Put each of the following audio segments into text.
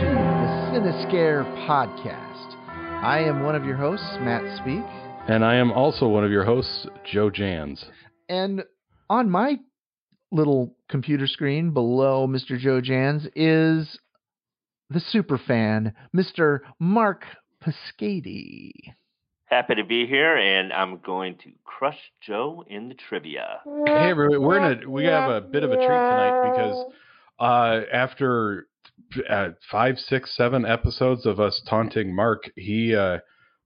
to the Cinescare podcast. I am one of your hosts, Matt Speak. And I am also one of your hosts, Joe Janz. And on my little computer screen below Mr. Joe Janz is the superfan, Mr. Mark Piscati. Happy to be here, and I'm going to crush Joe in the trivia. Hey, we have a bit of a treat tonight because after 5, 6, 7 episodes of us taunting Mark, he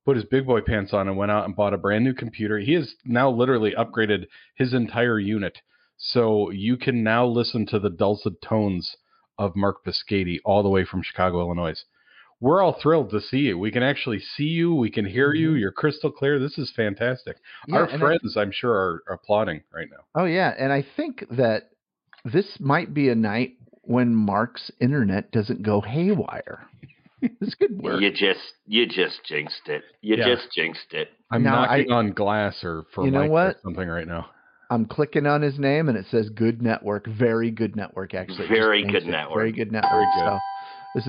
put his big boy pants on and went out and bought a brand new computer. He has now literally upgraded his entire unit, so you can now listen to the dulcet tones of Mark Piscati all the way from Chicago, Illinois. We're all thrilled to see you. We can actually see you. We can hear you. You're crystal clear. This is fantastic. Yeah, our friends, I'm sure, are applauding right now. Oh, yeah. And I think that this might be a night when Mark's internet doesn't go haywire. This could work. You just jinxed it. You just jinxed it. I'm knocking on glass or for mic or something right now. I'm clicking on his name, and it says good network. Very good network, actually. Very good network. Very good. So, This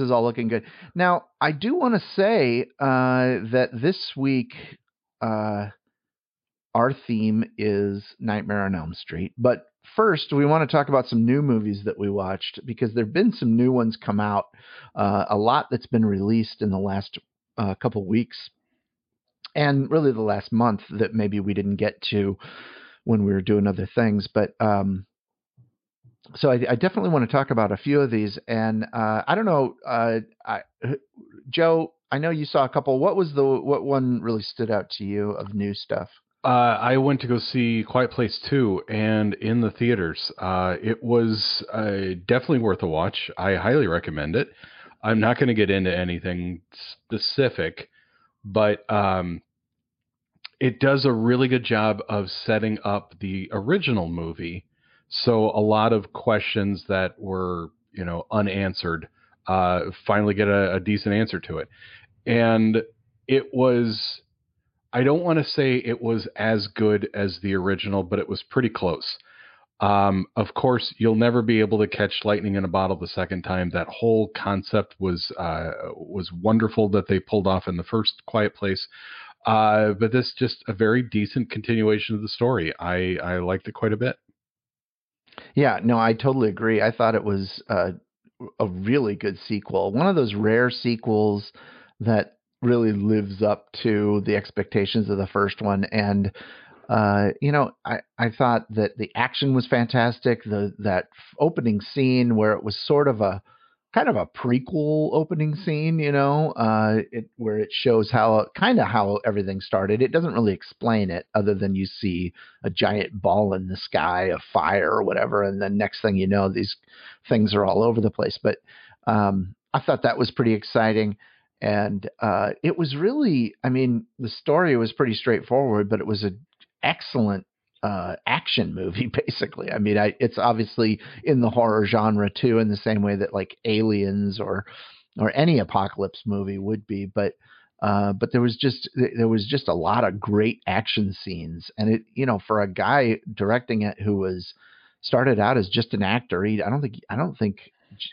is all looking good. Now, I do want to say that this week our theme is Nightmare on Elm Street. But first, we want to talk about some new movies that we watched because there have been some new ones come out. A lot that's been released in the last couple weeks and really the last month that maybe we didn't get to when we were doing other things. But so I definitely want to talk about a few of these, and I don't know, Joe, I know you saw a couple. What one really stood out to you of new stuff? I went to go see Quiet Place 2, and in the theaters, it was definitely worth a watch. I highly recommend it. I'm not going to get into anything specific, but it does a really good job of setting up the original movie. So a lot of questions that were, unanswered, finally get a decent answer to it. And it was, I don't want to say it was as good as the original, but it was pretty close. Of course, you'll never be able to catch lightning in a bottle the second time. That whole concept was wonderful that they pulled off in the first Quiet Place. But this just a very decent continuation of the story. I liked it quite a bit. Yeah, no, I totally agree. I thought it was a really good sequel. One of those rare sequels that really lives up to the expectations of the first one. And, I thought that the action was fantastic. That opening scene where it was sort of a prequel opening scene, where it shows how everything started. It doesn't really explain it other than you see a giant ball in the sky, a fire or whatever. And then next thing you know, these things are all over the place. But I thought that was pretty exciting. And it was really, the story was pretty straightforward, but it was an excellent action movie, basically. It's obviously in the horror genre too, in the same way that like Aliens or any apocalypse movie would be. But there was just a lot of great action scenes, and it for a guy directing it who started out as just an actor, I don't think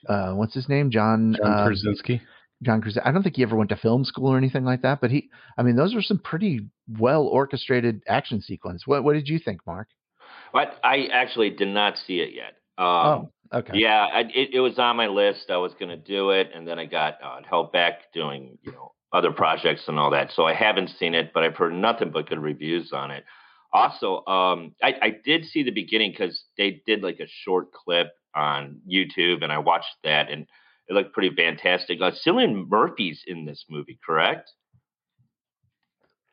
what's his name, John Krasinski. John Krasinski. I don't think he ever went to film school or anything like that, but those were some pretty well orchestrated action sequences. What did you think, Mark? But I actually did not see it yet. Okay. Yeah, it was on my list. I was going to do it, and then I got held back doing other projects and all that. So I haven't seen it, but I've heard nothing but good reviews on it. Also, I did see the beginning because they did like a short clip on YouTube, and I watched that, and it looked pretty fantastic. Cillian Murphy's in this movie, correct?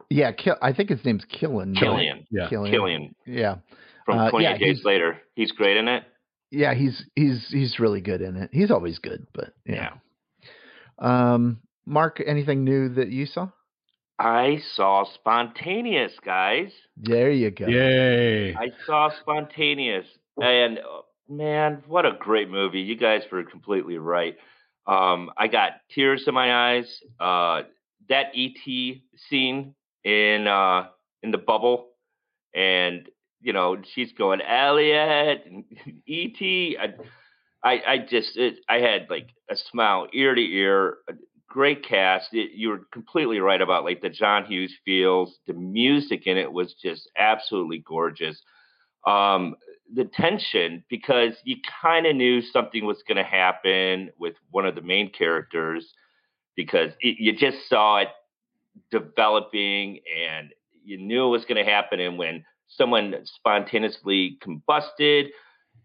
Yeah, I think his name's Killian. Killian. Yeah. From 28 Days Later. He's great in it. Yeah, he's really good in it. He's always good, but yeah. Mark, anything new that you saw? I saw Spontaneous, guys. There you go. Yay! I saw Spontaneous, and man, what a great movie. You guys were completely right. I got tears in my eyes. That E.T. scene in the bubble, and she's going, Elliot, E.T. I, I had like a smile ear to ear. Great cast. You were completely right about like the John Hughes feels. The music in it was just absolutely gorgeous. The tension, because you kind of knew something was going to happen with one of the main characters, because you just saw it developing and you knew it was going to happen. And when someone spontaneously combusted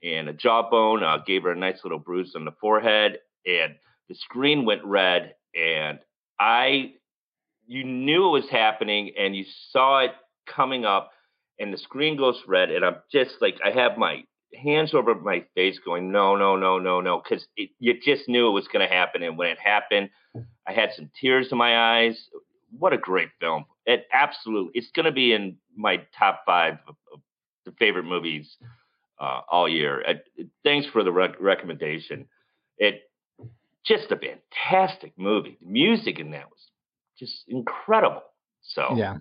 and a jawbone gave her a nice little bruise on the forehead and the screen went red, and you knew it was happening and you saw it coming up. And the screen goes red, and I'm just like, I have my hands over my face going, no, no, no, no, no, because you just knew it was going to happen. And when it happened, I had some tears in my eyes. What a great film. It's going to be in my top 5 of the favorite movies all year. Thanks for the recommendation. It just a fantastic movie. The music in that was just incredible. So, yeah.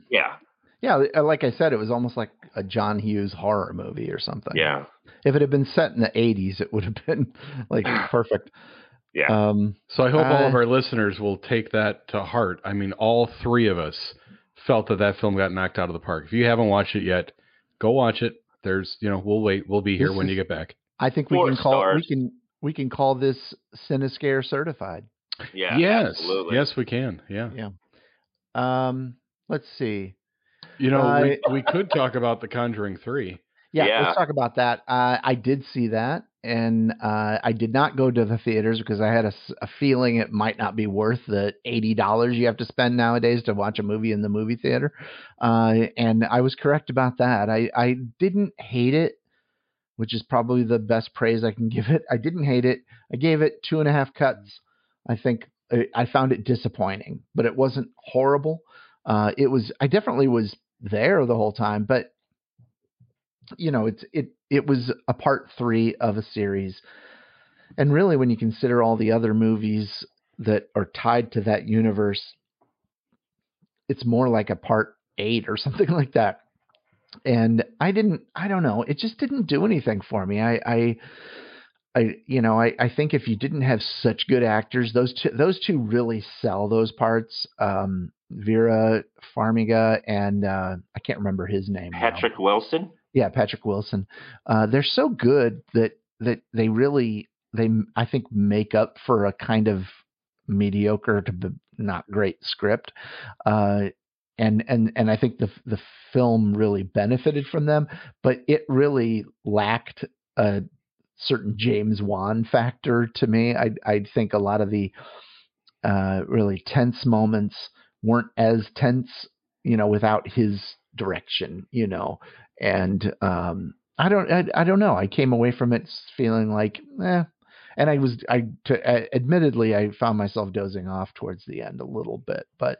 Yeah, like I said, it was almost like a John Hughes horror movie or something. Yeah. If it had been set in the 80s, it would have been like perfect. Yeah. So I hope all of our listeners will take that to heart. I mean, all three of us felt that film got knocked out of the park. If you haven't watched it yet, go watch it. There's, we'll wait. We'll be here when you get back. I think we can call this Cinescare certified. Yeah. Yes. Absolutely. Yes, we can. Yeah. Yeah. Let's see. We could talk about The Conjuring 3. Yeah, let's talk about that. I did see that, and I did not go to the theaters because I had a feeling it might not be worth the $80 you have to spend nowadays to watch a movie in the movie theater. And I was correct about that. I didn't hate it, which is probably the best praise I can give it. I didn't hate it. I gave it 2.5 cuts. I think I found it disappointing, but it wasn't horrible. I definitely was there the whole time, but it was a part 3 of a series. And really, when you consider all the other movies that are tied to that universe, it's more like a part 8 or something like that. And I don't know. It just didn't do anything for me. I think if you didn't have such good actors, those two really sell those parts. Vera Farmiga and I can't remember his name. Patrick Wilson. Yeah, Patrick Wilson. They're so good that they really I think make up for a kind of mediocre to not great script. And I think the film really benefited from them, but it really lacked a certain James Wan factor to me. I think a lot of the really tense moments weren't as tense, without his direction, and I don't know. I came away from it feeling like, and admittedly, I found myself dozing off towards the end a little bit, but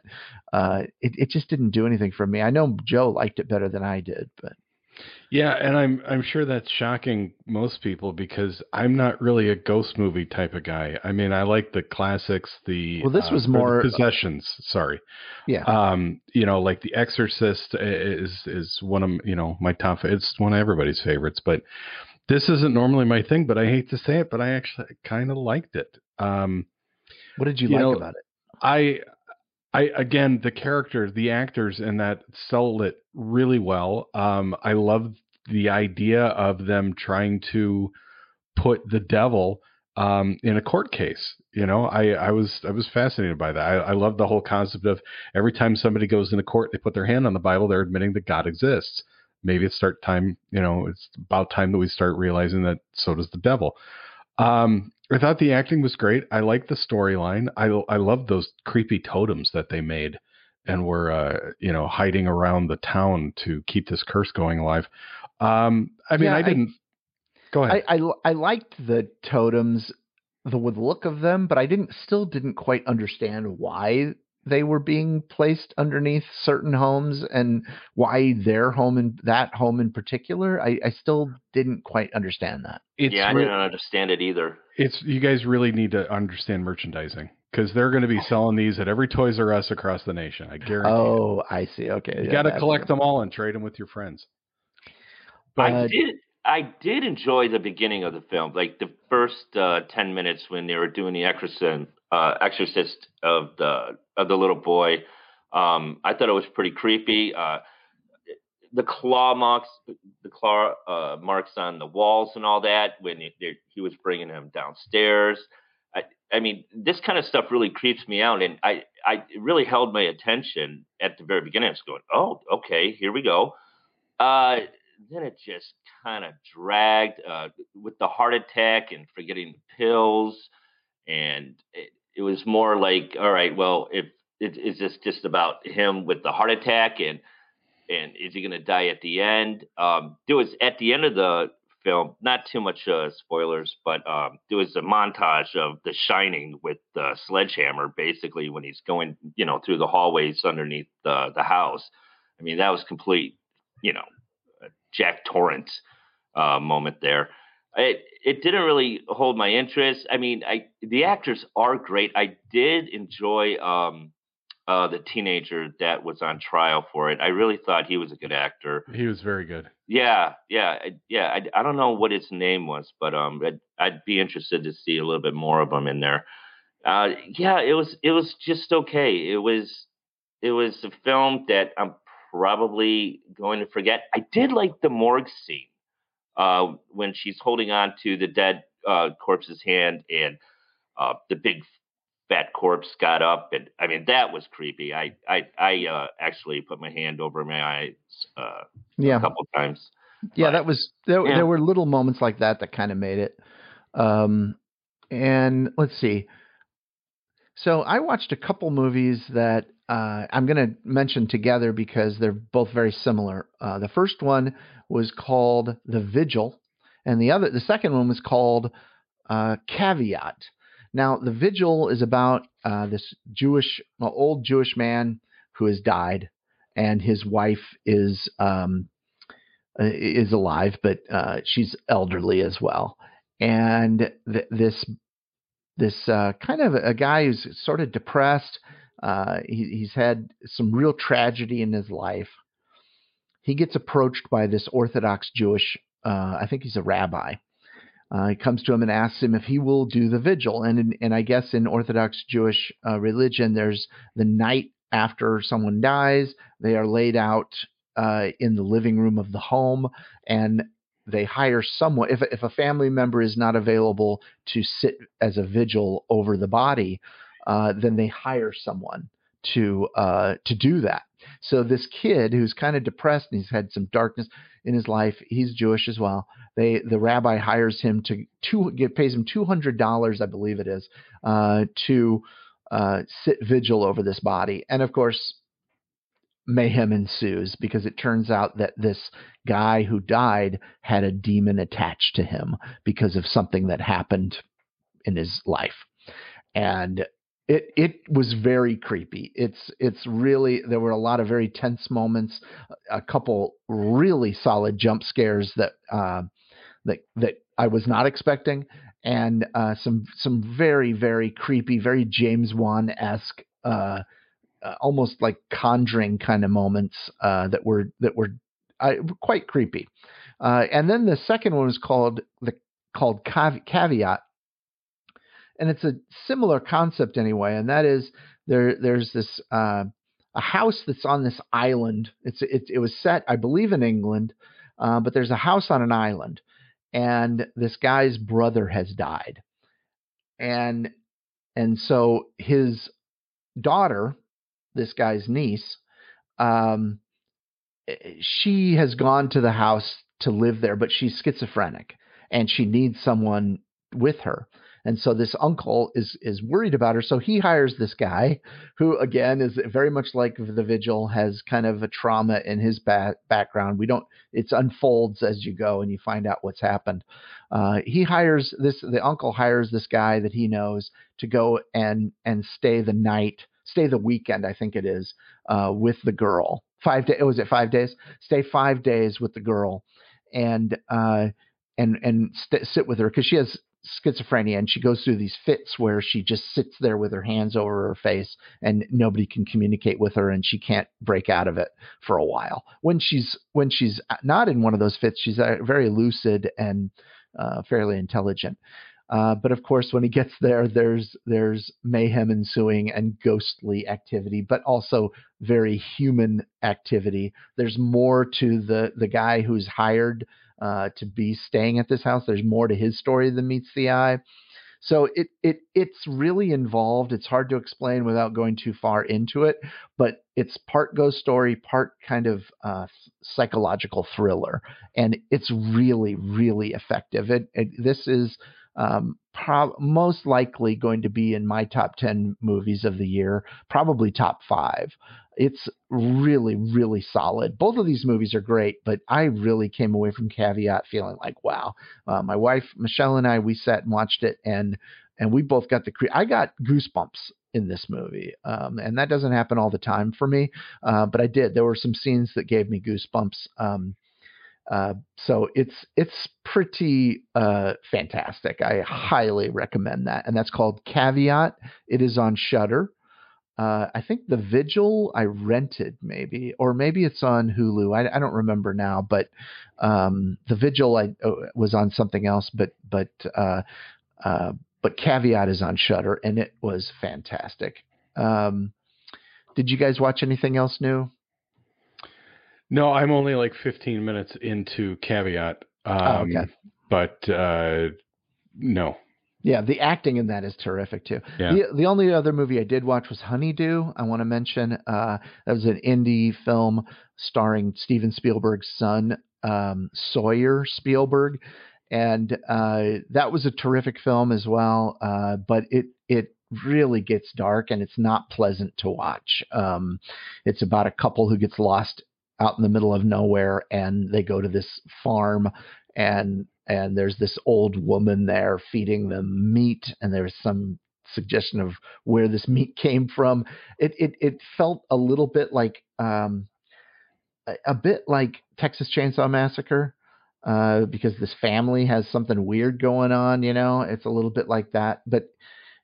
it just didn't do anything for me. I know Joe liked it better than I did, but. Yeah. And I'm sure that's shocking most people because I'm not really a ghost movie type of guy. I mean, I like the classics, this was more Possessions. Sorry. Yeah. Like The Exorcist is one of, my top, it's one of everybody's favorites, but this isn't normally my thing, but I hate to say it, but I actually kind of liked it. What did you like about it? Again, the characters, the actors in that sold it really well. I loved the idea of them trying to put the devil in a court case. I was fascinated by that. I love the whole concept of every time somebody goes into court, they put their hand on the Bible, they're admitting that God exists. Maybe it's time, it's about time that we start realizing that so does the devil. I thought the acting was great. I liked the storyline. I loved those creepy totems that they made and were, hiding around the town to keep this curse going alive. Go ahead. I liked the totems, the look of them, but I still didn't quite understand why they were being placed underneath certain homes and why their home and that home in particular. I still didn't quite understand that. I didn't understand it either. You guys really need to understand merchandising because they're going to be selling these at every Toys R Us across the nation. I guarantee. Oh, I see. Okay. You got to collect them all and trade them with your friends. But I did. I did enjoy the beginning of the film, like the first 10 minutes when they were doing the exorcist of the little boy. I thought it was pretty creepy. The claw marks on the walls and all that when he was bringing him downstairs. I mean, this kind of stuff really creeps me out, and I really held my attention at the very beginning. I was going, oh, okay, here we go. Then it just kind of dragged with the heart attack and forgetting the pills. And it was more like, all right, well, is this just about him with the heart attack and is he going to die at the end? There was at the end of the film, not too much spoilers, but there was a montage of The Shining with the sledgehammer, basically, when he's going, through the hallways underneath the house. I mean, that was complete, Jack Torrance moment there. It didn't really hold my interest. I mean, the actors are great. I did enjoy the teenager that was on trial for it. I really thought he was a good actor. He was very good. Yeah. I don't know what his name was, but I'd be interested to see a little bit more of him in there. It was just okay. It was a film that I'm probably going to forget. I did like the morgue scene when she's holding on to the dead corpse's hand and the big fat corpse got up. And I mean, that was creepy. I actually put my hand over my eyes a couple times. Yeah, but there were little moments like that kind of made it. And let's see. So I watched a couple movies that I'm going to mention together because they're both very similar. The first one was called The Vigil, and the second one was called Caveat. Now, The Vigil is about this old Jewish man who has died, and his wife is alive, but she's elderly as well. And this kind of a guy who's sort of depressed. He's had some real tragedy in his life. He gets approached by this Orthodox Jewish, I think he's a rabbi. He comes to him and asks him if he will do the vigil. And I guess in Orthodox Jewish religion, there's the night after someone dies, they are laid out in the living room of the home, and they hire someone. If a family member is not available to sit as a vigil over the body, then they hire someone to do that. So this kid who's kind of depressed and he's had some darkness in his life, he's Jewish as well. The rabbi hires him pays him $200, I believe it is, to sit vigil over this body. And of course, mayhem ensues because it turns out that this guy who died had a demon attached to him because of something that happened in his life. And it was very creepy. It's really, there were a lot of very tense moments, a couple really solid jump scares that I was not expecting, and some very, very creepy, very James Wan-esque, almost like Conjuring kind of moments that were quite creepy. And then the second one was called Caveat. And it's a similar concept anyway, and that is there's this a house that's on this island. It was set, I believe, in England, but there's a house on an island, and this guy's brother has died, and so his daughter, this guy's niece, she has gone to the house to live there, but she's schizophrenic and she needs someone with her. And so this uncle is worried about her. So he hires this guy who, again, is very much like The Vigil, has kind of a trauma in his background. It unfolds as you go and you find out what's happened. The uncle hires this guy that he knows to go and stay the weekend, I think it is, with the girl. 5 days. Was it 5 days? Stay 5 days with the girl and sit with her because she has schizophrenia, and she goes through these fits where she just sits there with her hands over her face and nobody can communicate with her, and she can't break out of it for a while. When she's not in one of those fits, she's very lucid and fairly intelligent. But of course, when he gets there, there's mayhem ensuing and ghostly activity, but also very human activity. There's more to the guy who's hired to be staying at this house. There's more to his story than meets the eye. So it's really involved. It's hard to explain without going too far into it, but it's part ghost story, part kind of psychological thriller, and it's really, really effective. This is most likely going to be in my top 10 movies of the year, probably top 5. It's really, really solid. Both of these movies are great, but I really came away from Caveat feeling like, wow. My wife, Michelle, and I, we sat and watched it, and we both got I got goosebumps in this movie. And that doesn't happen all the time for me. But I did. There were some scenes that gave me goosebumps. So it's pretty fantastic. I highly recommend that. And that's called Caveat. It is on Shudder. I think The Vigil I rented maybe, or maybe it's on Hulu. I don't remember now, but The Vigil was on something else, but Caveat is on Shudder, and it was fantastic. Did you guys watch anything else new? No, I'm only like 15 minutes into Caveat, okay. But no. Yeah, the acting in that is terrific too. Yeah. The only other movie I did watch was Honeydew. I want to mention that was an indie film starring Steven Spielberg's son, Sawyer Spielberg, and that was a terrific film as well. But it really gets dark, and it's not pleasant to watch. It's about a couple who gets lost out in the middle of nowhere, and they go to this farm, and there's this old woman there feeding them meat, and there's some suggestion of where this meat came from. It felt a little bit like Texas Chainsaw Massacre, because this family has something weird going on, you know. It's a little bit like that, but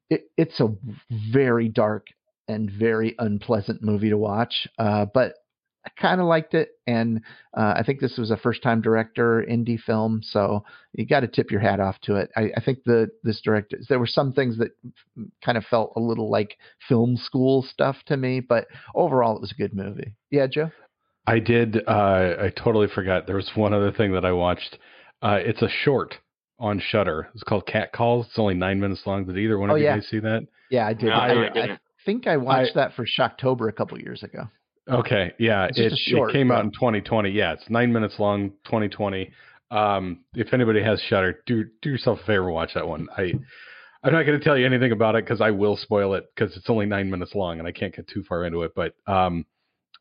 it's a very dark and very unpleasant movie to watch. But I kind of liked it, and I think this was a first-time director indie film, so you got to tip your hat off to it. I think this director, there were some things that kind of felt a little like film school stuff to me, but overall it was a good movie. Yeah, Joe? I did. I totally forgot. There was one other thing that I watched. It's a short on Shudder. It's called Cat Calls. It's only 9 minutes long. Did either one of you guys see that? Yeah, I did. No, I think I watched that for Shocktober a couple years ago. Okay. Yeah. It came out in 2020. Yeah. It's 9 minutes long, 2020. If anybody has Shudder, do yourself a favor, watch that one. I'm not going to tell you anything about it, cause I will spoil it, cause it's only 9 minutes long and I can't get too far into it, but,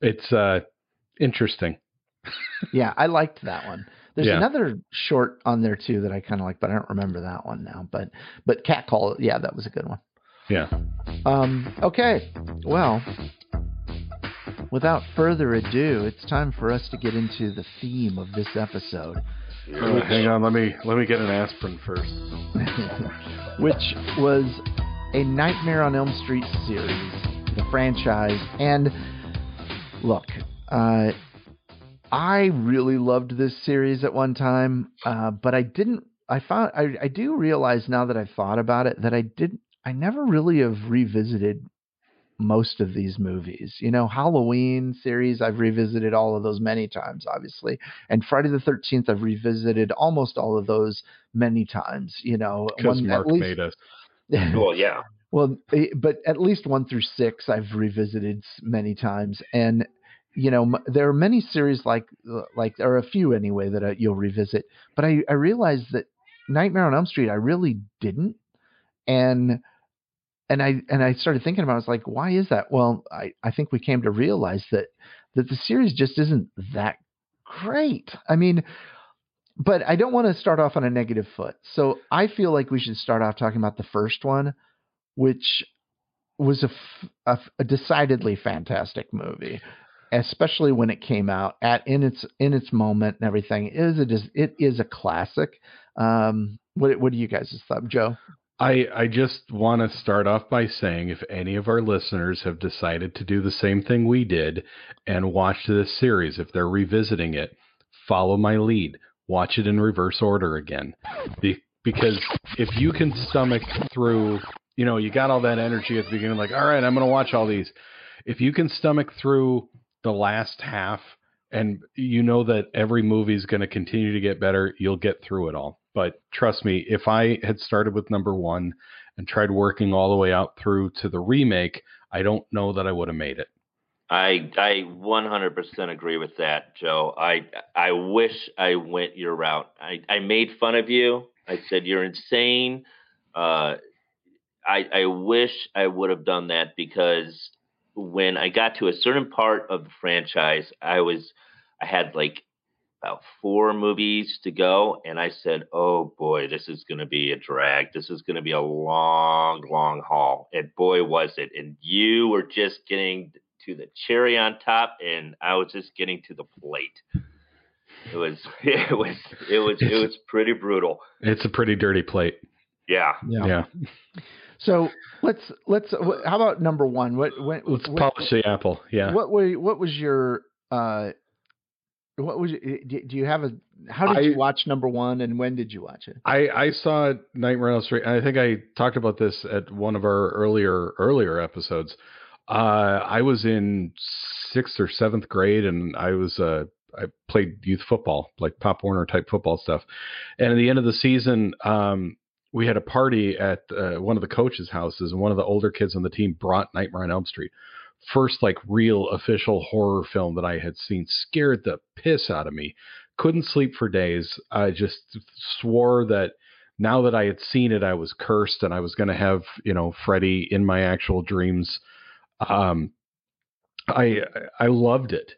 it's, interesting. Yeah. I liked that one. There's another short on there too that I kind of like, but I don't remember that one now, but Cat Call. Yeah. That was a good one. Yeah. Okay. Well, without further ado, it's time for us to get into the theme of this episode. Hang on, let me get an aspirin first. Which was a Nightmare on Elm Street series, the franchise, and look, I really loved this series at one time, but I do realize now that I've thought about it that I never really have revisited most of these movies. You know, Halloween series, I've revisited all of those many times, obviously. And Friday the 13th, I've revisited almost all of those many times, you know. Because Mark made us. Well, yeah. Well, but at least 1 through 6, I've revisited many times. And, you know, there are many series like or a few anyway, that you'll revisit. But I realized that Nightmare on Elm Street, I really didn't. And I started thinking about it. I was like, why is that? Well, I think we came to realize that the series just isn't that great. I mean, but I don't want to start off on a negative foot. So I feel like we should start off talking about the first one, which was a decidedly fantastic movie, especially when it came out in its moment and everything. It is a classic. What do you guys' thought, Joe? I just want to start off by saying if any of our listeners have decided to do the same thing we did and watch this series, if they're revisiting it, follow my lead. Watch it in reverse order again. Because if you can stomach through, you know, you got all that energy at the beginning, like, all right, I'm going to watch all these. If you can stomach through the last half and you know that every movie is going to continue to get better, you'll get through it all. But trust me, if I had started with number one and tried working all the way out through to the remake, I don't know that I would have made it. I 100% agree with that, Joe. I wish I went your route. I made fun of you. I said, you're insane. I wish I would have done that because when I got to a certain part of the franchise, I had like about 4 movies to go. And I said, oh boy, this is going to be a drag. This is going to be a long, long haul. And boy, was it. And you were just getting to the cherry on top. And I was just getting to the plate. It was pretty brutal. It's a pretty dirty plate. Yeah. So let's, how about number one? Let's polish the apple. Yeah. How did you watch number one and when did you watch it? I saw Nightmare on Elm Street. I think I talked about this at one of our earlier episodes. I was in 6th or 7th grade and I played youth football, like Pop Warner type football stuff. And at the end of the season, we had a party at one of the coaches' houses and one of the older kids on the team brought Nightmare on Elm Street. First, like real official horror film that I had seen, scared the piss out of me. Couldn't sleep for days. I just swore that now that I had seen it, I was cursed and I was going to have, you know, Freddy in my actual dreams. I loved it,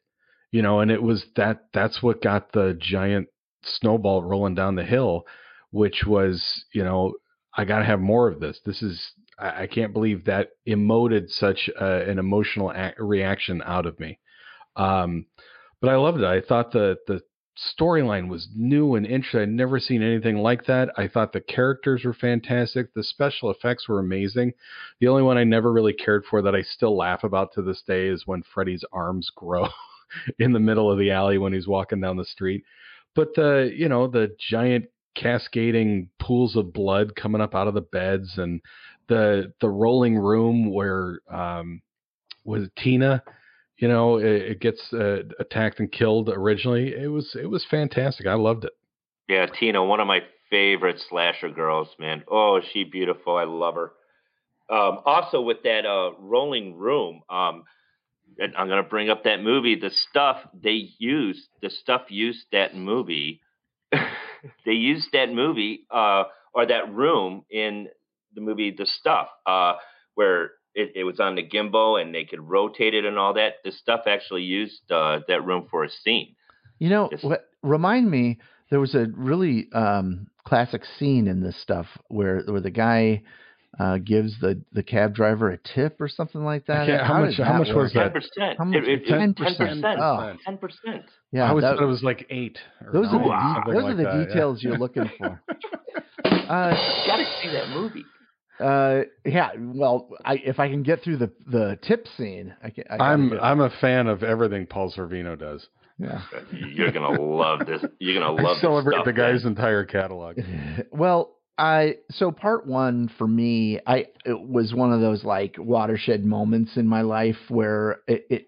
you know, and it was that's what got the giant snowball rolling down the hill, which was, you know, I got to have more of this. This is, I can't believe that emoted such an emotional reaction out of me. But I loved it. I thought the storyline was new and interesting. I'd never seen anything like that. I thought the characters were fantastic. The special effects were amazing. The only one I never really cared for that I still laugh about to this day is when Freddy's arms grow in the middle of the alley when he's walking down the street. But the giant cascading pools of blood coming up out of the beds and the rolling room where was Tina, you know, it gets attacked and killed originally. It was fantastic. I loved it. Yeah, Tina, one of my favorite slasher girls, man. Oh, she beautiful. I love her. Also with that rolling room, and I'm gonna bring up that movie, The Stuff used that movie. They used that movie or that room in the movie The Stuff, where it was on the gimbal and they could rotate it and all that. The Stuff actually used that room for a scene. You know, remind me, there was a really classic scene in This Stuff where the guy gives the cab driver a tip or something like that. Yeah, how much was that? 10%. 10%. Yeah, I always thought it was like 8. Those are the details you're looking for. Gotta see that movie. Yeah. Well, if I can get through the tip scene, I'm a fan of everything Paul Sorvino does. Yeah, you're gonna love this. You're gonna love. I celebrate This Stuff, the guy's entire catalog. Well. So part one for me, it was one of those like watershed moments in my life where it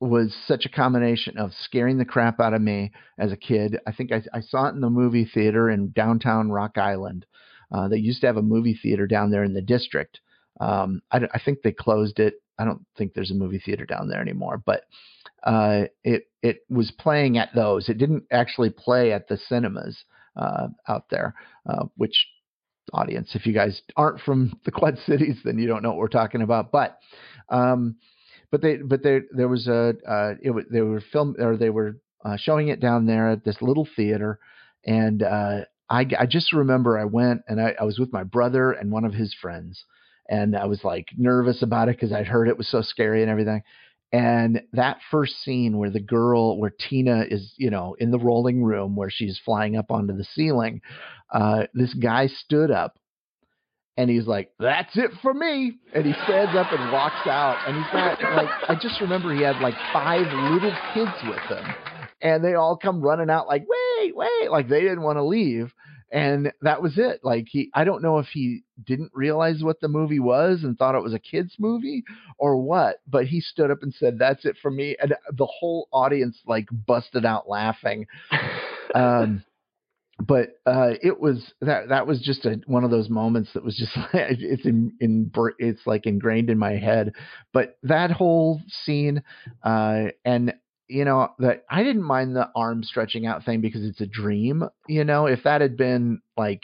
was such a combination of scaring the crap out of me as a kid. I think I saw it in the movie theater in downtown Rock Island. They used to have a movie theater down there in the district. I think they closed it. I don't think there's a movie theater down there anymore, but it was playing at those. It didn't actually play at the cinemas. Out there, which audience, if you guys aren't from the Quad Cities, then you don't know what we're talking about. They were showing it down there at this little theater. And I just remember I went and I was with my brother and one of his friends and I was like nervous about it because I'd heard it was so scary and everything. And that first scene where the girl, where Tina is, you know, in the rolling room where she's flying up onto the ceiling, this guy stood up and he's like, "That's it for me." And he stands up and walks out. And he's got, like, I just remember he had like 5 little kids with him, and they all come running out like, "Wait, wait," like they didn't want to leave. And that was it. Like I don't know if he didn't realize what the movie was and thought it was a kid's movie or what, but he stood up and said, "That's it for me." And the whole audience like busted out laughing. But it was, that was just one of those moments that was just, it's like ingrained in my head, but that whole scene, and you know, that I didn't mind the arm stretching out thing because it's a dream. You know, if that had been like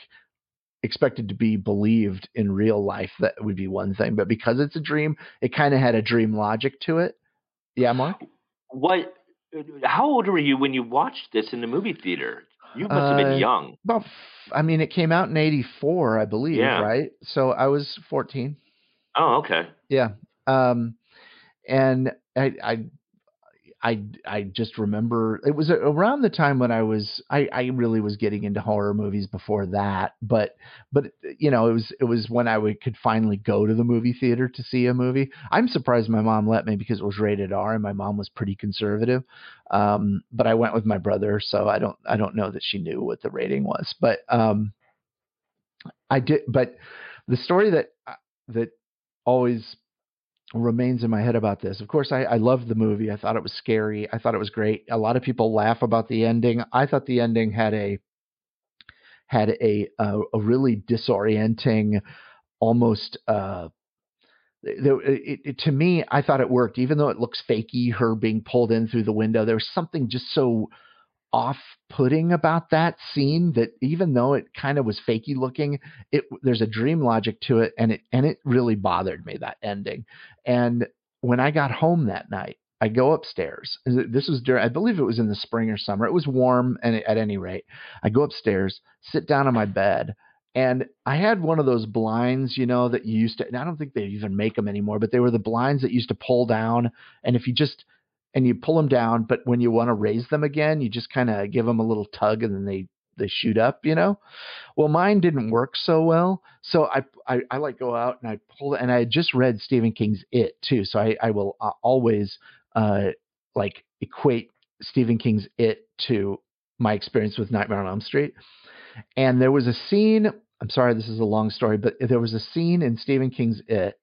expected to be believed in real life, that would be one thing, but because it's a dream, it kind of had a dream logic to it. Yeah. Mark, how old were you when you watched this in the movie theater? You must have been young. Well, I mean, it came out in 1984, I believe. Yeah. Right. So I was 14. Oh, okay. Yeah. And I just remember it was around the time when I really was getting into horror movies before that, but you know, it was when could finally go to the movie theater to see a movie. I'm surprised my mom let me because it was rated R and my mom was pretty conservative. But I went with my brother, so I don't know that she knew what the rating was, but I did. But the story that always remains in my head about this. Of course, I loved the movie. I thought it was scary. I thought it was great. A lot of people laugh about the ending. I thought the ending had a really disorienting, almost, to me, I thought it worked, even though it looks fakey, her being pulled in through the window. There was something just so off-putting about that scene that even though it kind of was fakey looking, there's a dream logic to it, and it really bothered me, that ending. And when I got home that night, I go upstairs. This was during, I believe it was in the spring or summer. It was warm, and at any rate, I go upstairs, sit down on my bed, and I had one of those blinds, you know, that you used to, and I don't think they even make them anymore, but they were the blinds that used to pull down, and if you just and you pull them down, but when you want to raise them again, you just kind of give them a little tug and then they shoot up, you know? Well, mine didn't work so well. So I like go out and I pull it, and I had just read Stephen King's It too. So I will always like equate Stephen King's It to my experience with Nightmare on Elm Street. And there was a scene, I'm sorry, this is a long story, but there was a scene in Stephen King's It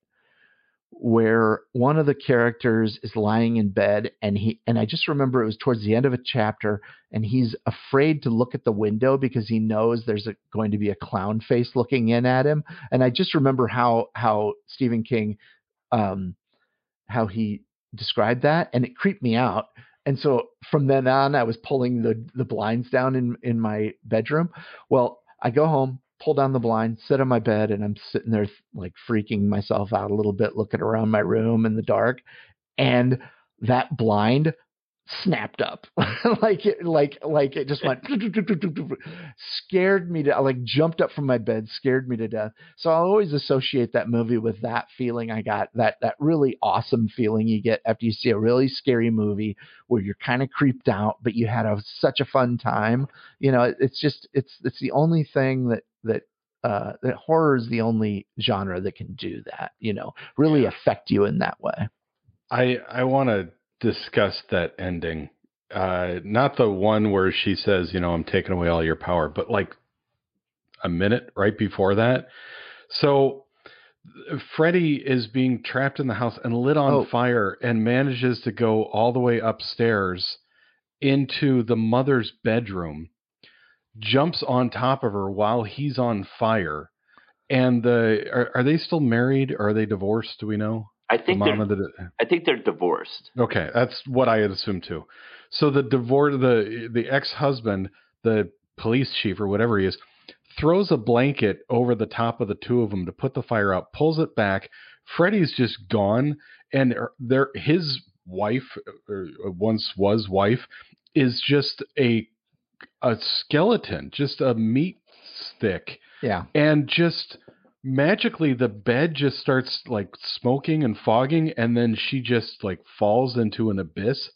where one of the characters is lying in bed and I just remember it was towards the end of a chapter, and he's afraid to look at the window because he knows there's going to be a clown face looking in at him. And I just remember how Stephen King, how he described that, and it creeped me out. And so from then on, I was pulling the blinds down in my bedroom. Well, I go home, pull down the blind, sit on my bed, and I'm sitting there like freaking myself out a little bit, looking around my room in the dark. And that blind snapped up like it just went scared me to, I like jumped up from my bed, scared me to death. So I'll always associate that movie with that feeling I got, that really awesome feeling you get after you see a really scary movie where you're kind of creeped out, but you had such a fun time. You know, it's the only thing that horror is the only genre that can do that, you know, really affect you in that way. I want to discuss that ending, not the one where she says, you know, "I'm taking away all your power," but like a minute right before that. So Freddy is being trapped in the house and lit on fire, and manages to go all the way upstairs into the mother's bedroom, jumps on top of her while he's on fire. And are they still married, or are they divorced? Do we know? I think they're divorced. Okay, that's what I had assumed too. So the divorce, the ex-husband, the police chief or whatever he is, throws a blanket over the top of the two of them to put the fire out, pulls it back. Freddy's just gone, and his wife, or once was wife, is just a skeleton, just a meat stick. Yeah, and just magically the bed just starts like smoking and fogging, and then she just like falls into an abyss.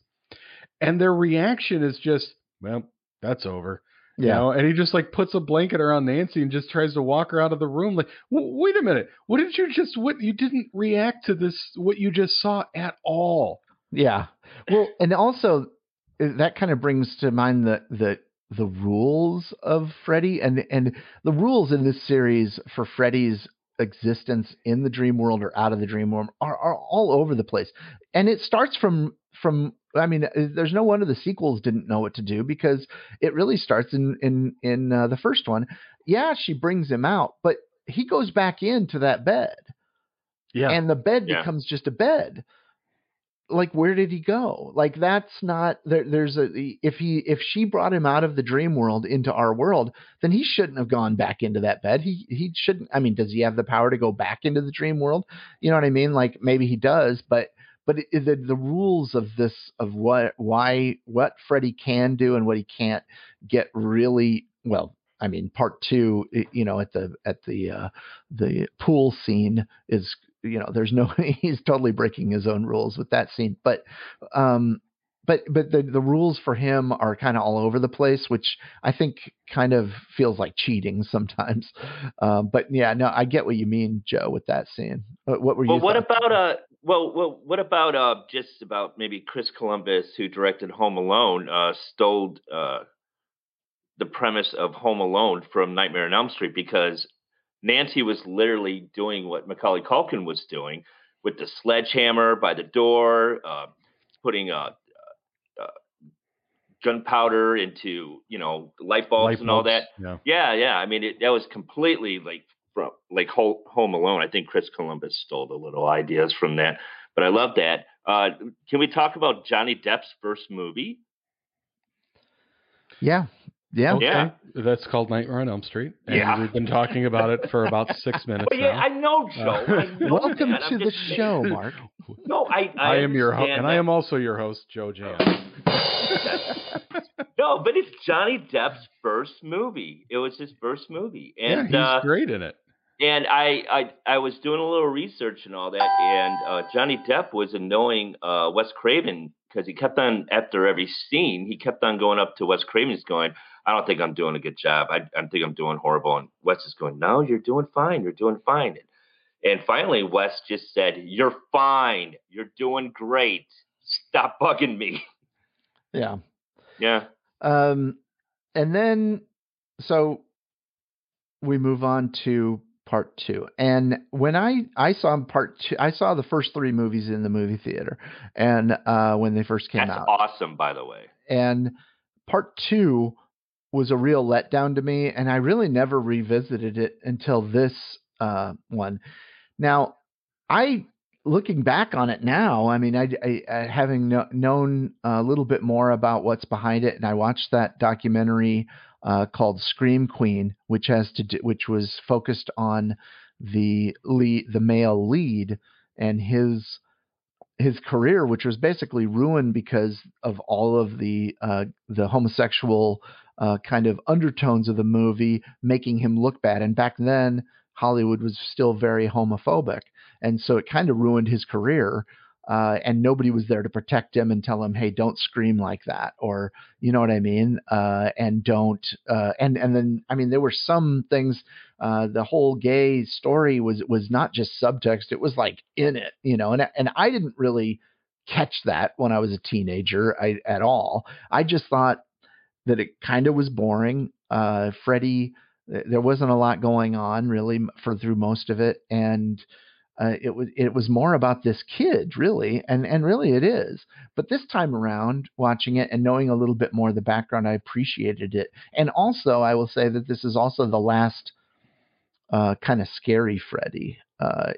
And their reaction is just, well, that's over. Yeah. You know, and he just like puts a blanket around Nancy and just tries to walk her out of the room. Like, wait a minute. What did you just, what, you didn't react to this, what you just saw at all. Yeah. Well, and also that kind of brings to mind the rules of Freddy and the rules in this series for Freddy's existence in the dream world or out of the dream world are all over the place. And it starts from, I mean, there's no wonder the sequels didn't know what to do, because it really starts in the first one. Yeah, she brings him out, but he goes back into that bed. Yeah, and the bed becomes just a bed. Like, where did he go? Like, that's not there. There's a if she brought him out of the dream world into our world, then he shouldn't have gone back into that bed. He shouldn't. I mean, does he have the power to go back into the dream world? You know what I mean? Like, maybe he does, but. But the rules of this, of what, why, what Freddy can do and what he can't get really well. I mean, part two, you know, at the pool scene is, you know, there's no, he's totally breaking his own rules with that scene. But the rules for him are kind of all over the place, which I think kind of feels like cheating sometimes. But yeah, no, I get what you mean, Joe, with that scene. What were you? Well, what about just about maybe Chris Columbus, who directed Home Alone, stole the premise of Home Alone from Nightmare on Elm Street, because Nancy was literally doing what Macaulay Culkin was doing with the sledgehammer by the door, putting gunpowder into, you know, light bulbs and all that. Yeah. I mean, that was completely like. From like Home Alone, I think Chris Columbus stole the little ideas from that, but I love that. Can we talk about Johnny Depp's first movie? Yeah. Okay. Yeah. That's called Nightmare on Elm Street. And we've been talking about it for about 6 minutes. Well, yeah, now. I know, Joe. Welcome to the show, Mark. No, I am your host, and I am also your host, Joe Janz. No, but it's Johnny Depp's first movie. It was his first movie, and he's great in it. And I was doing a little research and all that, and Johnny Depp was annoying Wes Craven, because he kept on, after every scene, he kept on going up to Wes Craven. He's going, I don't think I'm doing a good job. I think I'm doing horrible. And Wes is going, no, you're doing fine. You're doing fine. And finally, Wes just said, you're fine. You're doing great. Stop bugging me. Yeah. And then, so we move on to part two. And when I saw part two, I saw the first three movies in the movie theater. And when they first came out. That's awesome, by the way. And part two was a real letdown to me. And I really never revisited it until this one. Now, looking back on it now, I mean, I having known a little bit more about what's behind it, and I watched that documentary called Scream Queen, which was focused on the male lead and his career, which was basically ruined because of all of the homosexual kind of undertones of the movie, making him look bad. And back then, Hollywood was still very homophobic. And so it kind of ruined his career, and nobody was there to protect him and tell him, hey, don't scream like that, or, you know what I mean? And don't, and then, I mean, there were some things, the whole gay story was not just subtext. It was like in it, you know, and I didn't really catch that when I was a teenager at all. I just thought that it kind of was boring. Freddy, there wasn't a lot going on really through most of it. And, it was more about this kid, really, and really it is. But this time around, watching it and knowing a little bit more of the background, I appreciated it. And also, I will say that this is also the last kind of scary Freddy.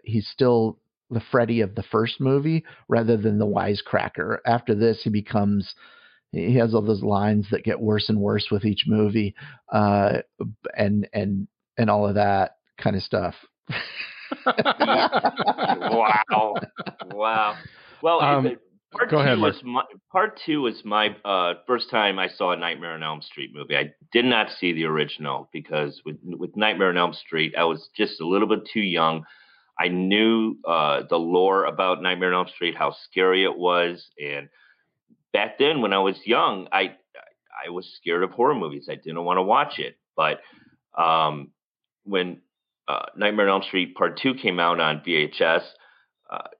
He's still the Freddy of the first movie rather than the wisecracker. After this, he has all those lines that get worse and worse with each movie, and all of that kind of stuff. Wow. Well, Part two was my first time I saw a Nightmare on Elm Street movie. I did not see the original because with Nightmare on Elm Street, I was just a little bit too young. I knew the lore about Nightmare on Elm Street, how scary it was. And back then when I was young, I was scared of horror movies. I didn't want to watch it. But when Nightmare on Elm Street Part 2 came out on VHS,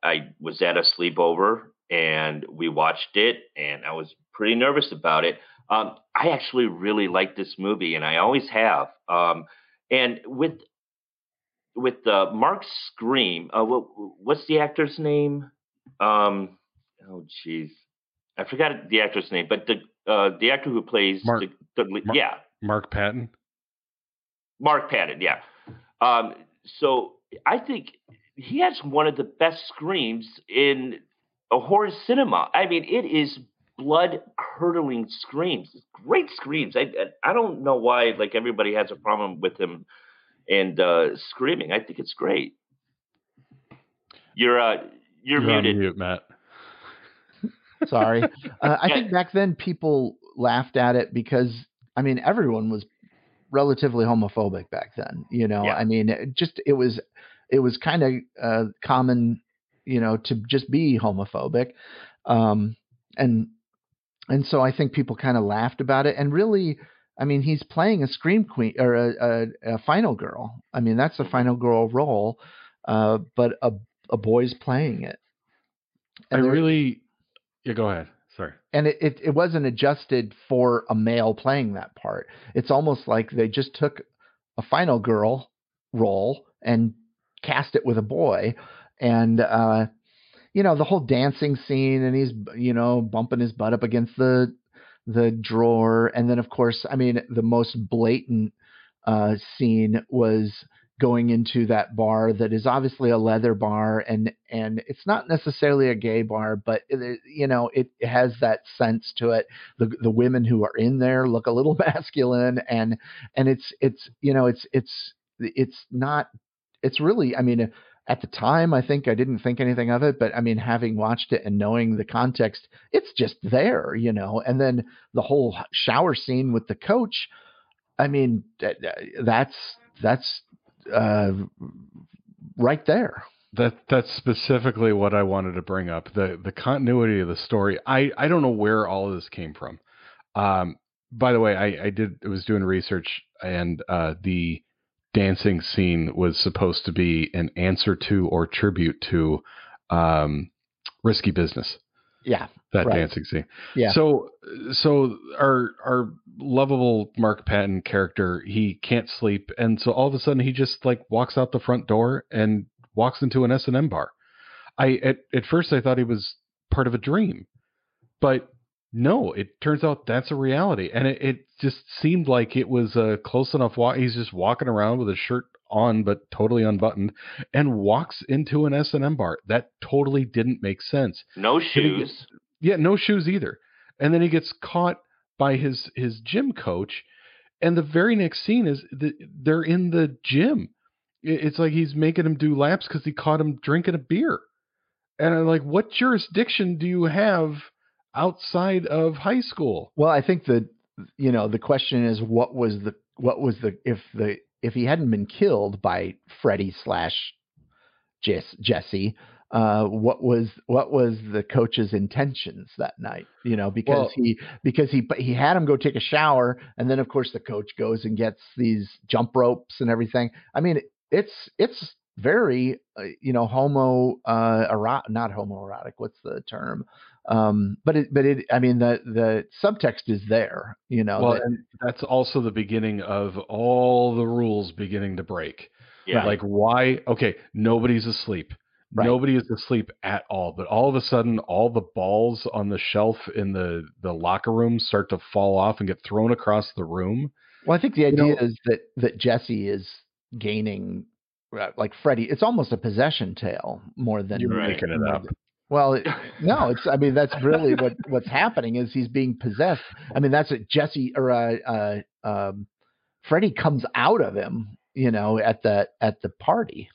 I was at a sleepover and we watched it, and I was pretty nervous about it. I actually really liked this movie, and I always have. And with Mark's Scream, what's the actor's name? I forgot the actor's name, but the actor who plays Mark Patton. Mark Patton, yeah. So I think he has one of the best screams in a horror cinema. I mean, it is blood-curdling screams. It's great screams. I don't know why like everybody has a problem with him and screaming. I think it's great. You're muted, on mute, Matt. Sorry. I think back then people laughed at it because, I mean, everyone was relatively homophobic back then, you know. Yeah. I mean, it was kind of common, you know, to just be homophobic. And so I think people kind of laughed about it. And really, I mean, he's playing a scream queen or a final girl. I mean, that's a final girl role, but a boy's playing it. And yeah, go ahead. Sorry. And it wasn't adjusted for a male playing that part. It's almost like they just took a final girl role and cast it with a boy. And, you know, the whole dancing scene, and he's, you know, bumping his butt up against the drawer. And then, of course, I mean, the most blatant scene was going into that bar that is obviously a leather bar, and it's not necessarily a gay bar, but it, you know, it has that sense to it. The women who are in there look a little masculine, and it's you know, it's not, it's really, I mean, at the time, I think I didn't think anything of it, but I mean, having watched it and knowing the context, it's just there, you know. And then the whole shower scene with the coach, I mean, that's right there. That's specifically what I wanted to bring up. The continuity of the story. I don't know where all of this came from. By the way, I was doing research, and the dancing scene was supposed to be an answer to or tribute to Risky Business. Yeah. That right. Dancing scene. Yeah. So our lovable Mark Patton character, he can't sleep. And so all of a sudden he just like walks out the front door and walks into an S&M bar. At first I thought he was part of a dream, but no, it turns out that's a reality. And it just seemed like it was a close enough walk. He's just walking around with his shirt on, but totally unbuttoned, and walks into an S&M bar. That totally didn't make sense. No shoes. Yeah, no shoes either. And then he gets caught by his gym coach. And the very next scene is they're in the gym. It's like he's making him do laps because he caught him drinking a beer. And I'm like, what jurisdiction do you have outside of high school? Well, I think that, you know, the question is, if he hadn't been killed by Freddy / Jesse, what was the coach's intentions that night? You know, because he had him go take a shower, and then of course the coach goes and gets these jump ropes and everything. I mean, it's very you know, not homoerotic. What's the term? But I mean, the subtext is there, you know. Well, and that's also the beginning of all the rules beginning to break. Yeah. Like why? Okay. Nobody's asleep. Right. Nobody is asleep at all. But all of a sudden, all the balls on the shelf in the locker room start to fall off and get thrown across the room. Well, I think the idea is that Jesse is gaining, like Freddy. It's almost a possession tale more than you're making it up. Well, I mean, that's really what's happening is he's being possessed. I mean, that's what Jesse or Freddy comes out of him, you know, at the party.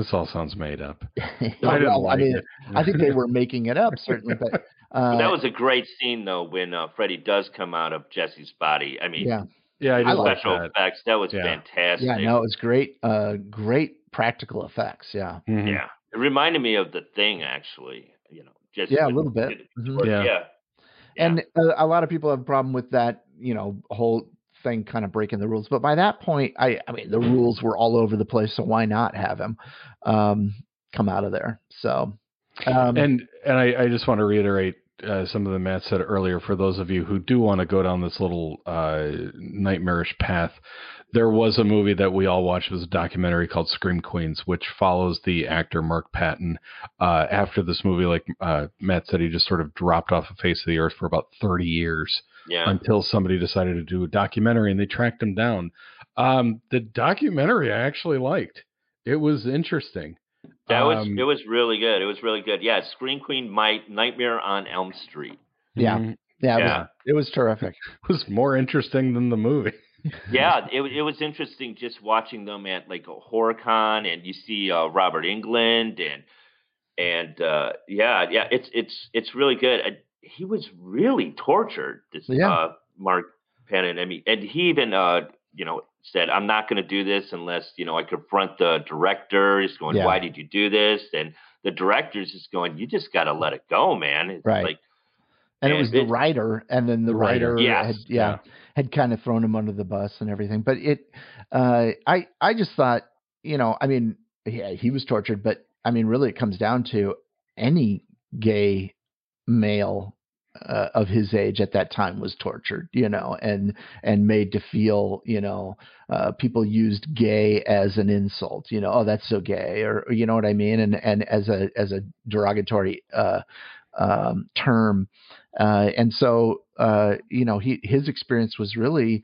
This all sounds made up. I mean, I think they were making it up, certainly. But that was a great scene, though, when Freddy does come out of Jesse's body. I mean, I special that. Effects. That was fantastic. Yeah, no, it was great. Great practical effects. Yeah. Mm-hmm. Yeah. It reminded me of The Thing, actually. You know, Jesse a little bit. Mm-hmm. Yeah. And a lot of people have a problem with that, you know, whole thing kind of breaking the rules. But by that point, I mean, the rules were all over the place. So why not have him come out of there? So. And I just want to reiterate some of the Matt said earlier, for those of you who do want to go down this little nightmarish path. There was a movie that we all watched. It was a documentary called Scream Queens, which follows the actor Mark Patton. After this movie, like Matt said, he just sort of dropped off the face of the earth for about 30 years until somebody decided to do a documentary, and they tracked him down. The documentary I actually liked. It was interesting. It was really good. It was really good. Yeah, Scream Queen, Nightmare on Elm Street. Yeah. Mm-hmm. It was terrific. It was more interesting than the movie. Yeah, it was interesting just watching them at like a HorrorCon, and you see Robert Englund and it's really good. He was really tortured, this Mark Patton. I mean, and he even said, "I'm not going to do this unless I confront the director." He's going, "Why did you do this?" And the director's just going, "You just got to let it go, man." It's right. Like, and it was the writer, and then the writer had kind of thrown him under the bus and everything. But I just thought, he was tortured, but I mean, really it comes down to any gay male of his age at that time was tortured, and made to feel, people used gay as an insult, oh, that's so gay, or you know what I mean? And as a derogatory, term. His experience was really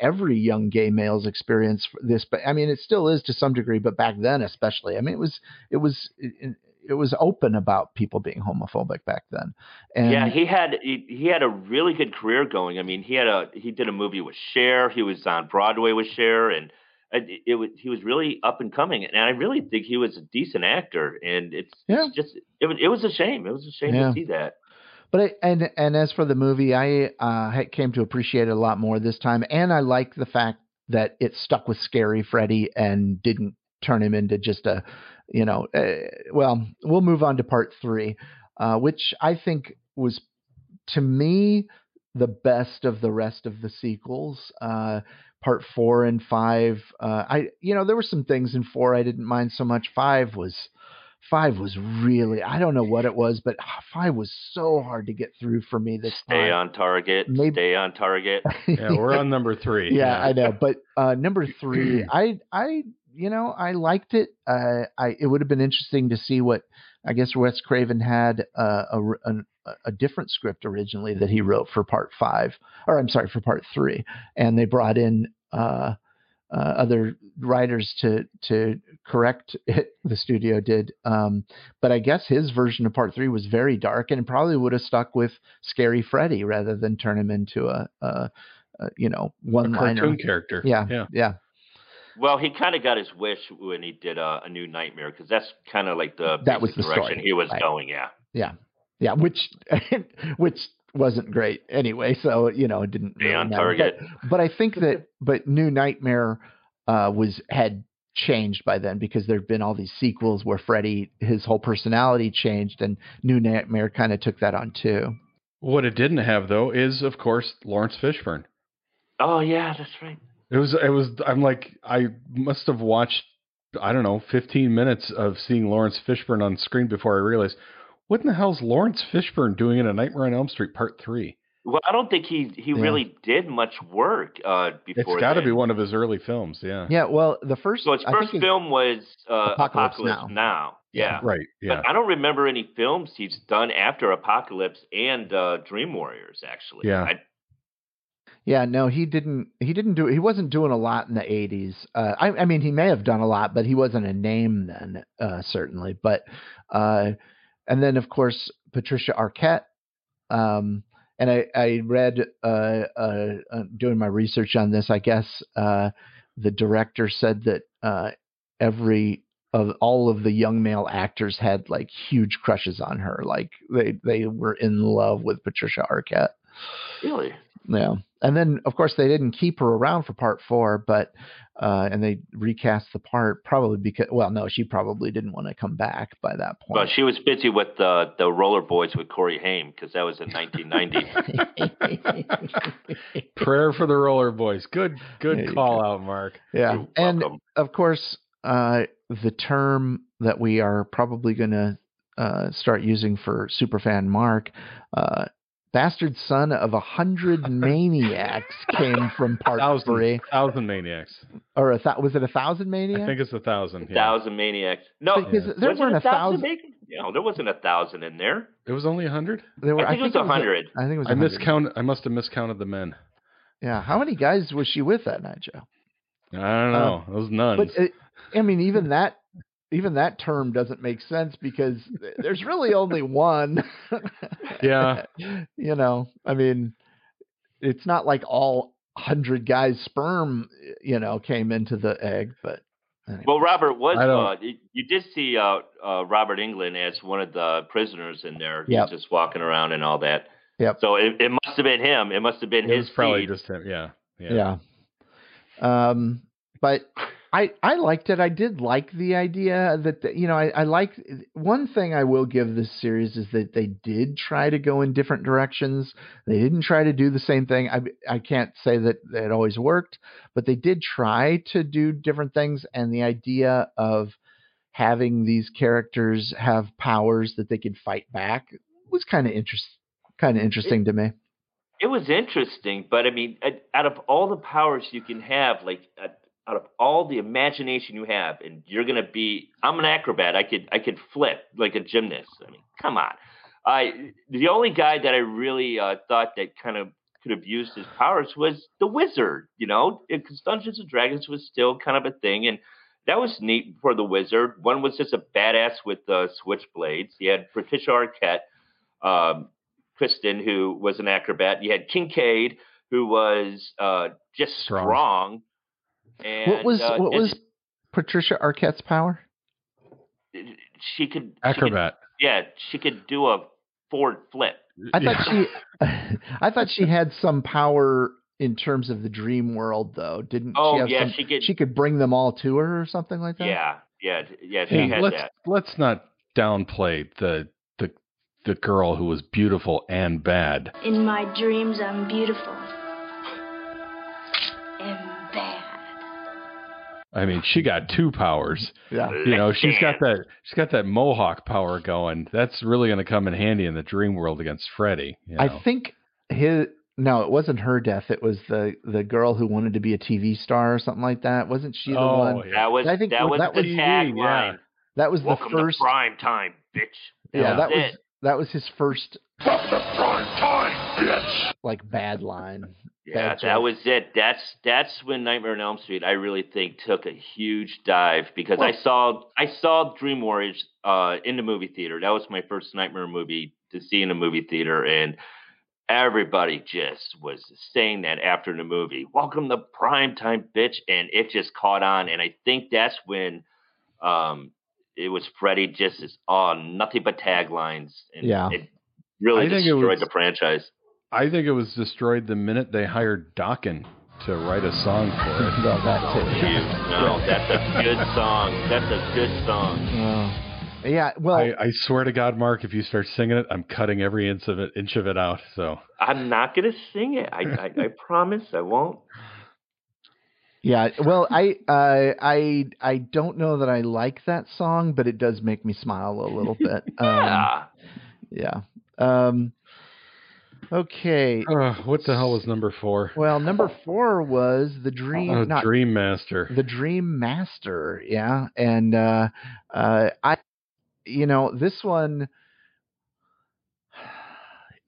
every young gay male's experience for this, but I mean, it still is to some degree, but back then, especially, I mean, it was open about people being homophobic back then. And he had a really good career going. I mean, he did a movie with Cher. He was on Broadway with Cher, and he was really up and coming, and I really think he was a decent actor, and it was a shame. It was a shame to see that. But and as for the movie, I came to appreciate it a lot more this time, and I like the fact that it stuck with Scary Freddy and didn't turn him into just a, well, we'll move on to part 3, which I think was, to me, the best of the rest of the sequels. Part 4 and 5, there were some things in 4 I didn't mind so much. Five was really, I don't know what it was, but 5 was so hard to get through for me. Stay on target. Stay on target. Yeah, we're on number 3. Yeah, I know, but number 3, I liked it. It would have been interesting to see what, I guess Wes Craven had a different script originally that he wrote for for part 3, and they brought in other writers to correct it. The studio did, but I guess his version of part 3 was very dark, and probably would have stuck with Scary Freddy rather than turn him into a one-liner cartoon character. Yeah. Well, he kind of got his wish when he did A New Nightmare, because that's kind of like the direction he was going. Yeah, which wasn't great anyway. So, it didn't really on target. But I think that, New Nightmare had changed by then, because there'd been all these sequels where Freddy, his whole personality changed, and New Nightmare kind of took that on too. What it didn't have, though, is of course Lawrence Fishburne. Oh yeah, that's right. It was. I'm like, I must have watched, I don't know, 15 minutes of seeing Lawrence Fishburne on screen before I realized, what in the hell's Lawrence Fishburne doing in A Nightmare on Elm Street Part 3? Well, I don't think he really did much work before. It's got to be one of his early films, yeah. Yeah, well, his first film was Apocalypse Now. Yeah, right. Yeah, but I don't remember any films he's done after Apocalypse and Dream Warriors, actually. Yeah. No, he didn't do it. He wasn't doing a lot in the 80s. I mean, he may have done a lot, but he wasn't a name then, certainly. But and then, of course, Patricia Arquette. And I read doing my research on this, I guess the director said that every of all of the young male actors had like huge crushes on her. Like they were in love with Patricia Arquette. Really? Yeah. And then of course they didn't keep her around for part four, but, and they recast the part probably because, well, no, she probably didn't want to come back by that point. Well, she was busy with the Roller Boys with Corey Haim. 'Cause that was in 1990. Prayer for the Roller Boys. Good call out, Mark. Yeah. And of course, the term that we are probably going to start using for superfan Mark, bastard son of 100 maniacs came from part 3. 1,000 maniacs. Or was it 1,000 maniacs? I think it's 1,000. Yeah. 1,000 maniacs. No, because there weren't 1,000. No, there wasn't 1,000 in there. It was only 100? I think it was 100. I think it was 100. I must have miscounted the men. Yeah. How many guys was she with that night, Joe? I don't know. Those nuns. But even that term doesn't make sense because there's really only one. Yeah. You know, I mean, it's not like all 100 guys' sperm, you know, came into the egg, but. Anyway. Well, Robert was, you did see Robert Englund as one of the prisoners in there. Yep. Just walking around and all that. Yep. So it must have been him. It must have been his probably feed. Just him. Yeah. Yeah. Yeah. But I liked it. I did like the idea that, I like one thing I will give this series is that they did try to go in different directions. They didn't try to do the same thing. I can't say that it always worked, but they did try to do different things. And the idea of having these characters have powers that they could fight back was kind of interesting to me. It was interesting, but I mean, out of all the powers you can have, like out of all the imagination you have, and you're going to be, I'm an acrobat. I could flip like a gymnast. I mean, come on. The only guy that I really thought that kind of could have used his powers was the wizard, because Dungeons and Dragons was still kind of a thing. And that was neat for the wizard. One was just a badass with switchblades. He had Patricia Arquette, Kristen, who was an acrobat. You had Kincaid, who was just strong. And what was Patricia Arquette's power? She could do a forward flip. I thought she had some power in terms of the dream world, though. Didn't she? Yeah, she could bring them all to her or something like that. Yeah. Let's not downplay the girl who was beautiful and bad. In my dreams, I'm beautiful. I mean, she got two powers. Yeah. She's got that mohawk power going. That's really going to come in handy in the dream world against Freddy. I think it wasn't her death. It was the girl who wanted to be a TV star or something like that. Wasn't she the one? Yeah. That was the tagline. Yeah. That was Welcome the first to prime time, bitch. Yeah, that was his first Welcome to prime time, bitch. Like bad line. Yeah, that was it. That's when Nightmare on Elm Street, I really think, took a huge dive because I saw Dream Warriors in the movie theater. That was my first Nightmare movie to see in a movie theater, and everybody just was saying that after the movie, "Welcome to primetime, bitch," and it just caught on. And I think that's when it was Freddy just is nothing but taglines, and it really destroyed the franchise. I think it was destroyed the minute they hired Dokken to write a song for it. No, that's a good song. That's a good song. Yeah, well, I swear to God, Mark, if you start singing it, I'm cutting every inch of it out. So I'm not gonna sing it. I promise I won't. Yeah, well, I don't know that I like that song, but it does make me smile a little bit. Okay. What the hell was number 4? Well, number 4 was Dream Master. The Dream Master, yeah. And this one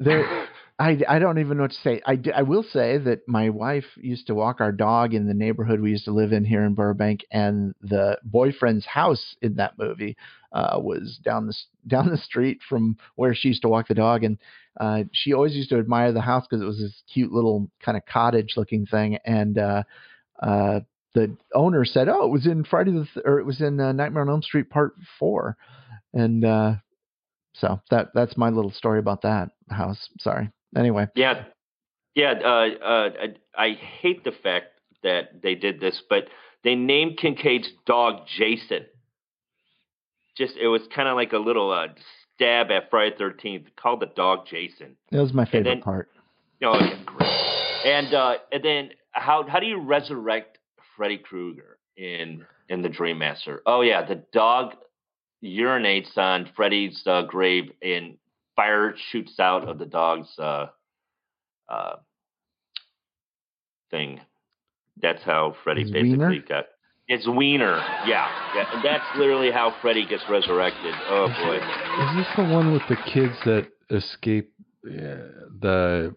there I don't even know what to say. I will say that my wife used to walk our dog in the neighborhood we used to live in here in Burbank, and the boyfriend's house in that movie was down the street from where she used to walk the dog. And she always used to admire the house because it was this cute little kind of cottage looking thing. And the owner said, "Oh, it was in Nightmare on Elm Street Part 4," and so that's my little story about that house. Sorry. Anyway. Yeah. I hate the fact that they did this, but they named Kincaid's dog Jason. Just it was kind of like a little stab at Friday the 13th. Called the dog Jason. That was my favorite part. Oh, yeah, great. And then how do you resurrect Freddy Krueger in the Dream Master? Oh yeah, the dog urinates on Freddy's grave, and fire shoots out of the dog's thing. That's how Freddy got it's wiener. Yeah, that's literally how Freddy gets resurrected. Oh boy, is this the one with the kids that escape? Yeah,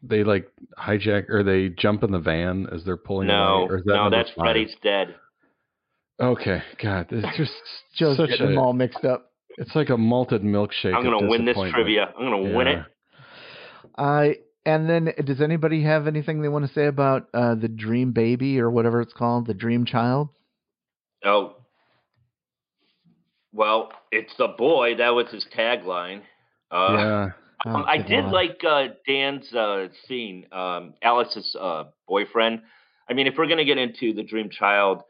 they like hijack or they jump in the van as they're pulling away? Or is that that's five? Freddy's dead. Okay, God, it's just such getting them all mixed up. It's like a malted milkshake. I'm gonna win this trivia. I'm gonna win it. And then, does anybody have anything they want to say about the Dream Baby or whatever it's called, the Dream Child? Oh, well, it's the boy. That was his tagline. Yeah. I did like Dan's scene, Alice's boyfriend. I mean, if we're going to get into the Dream Child,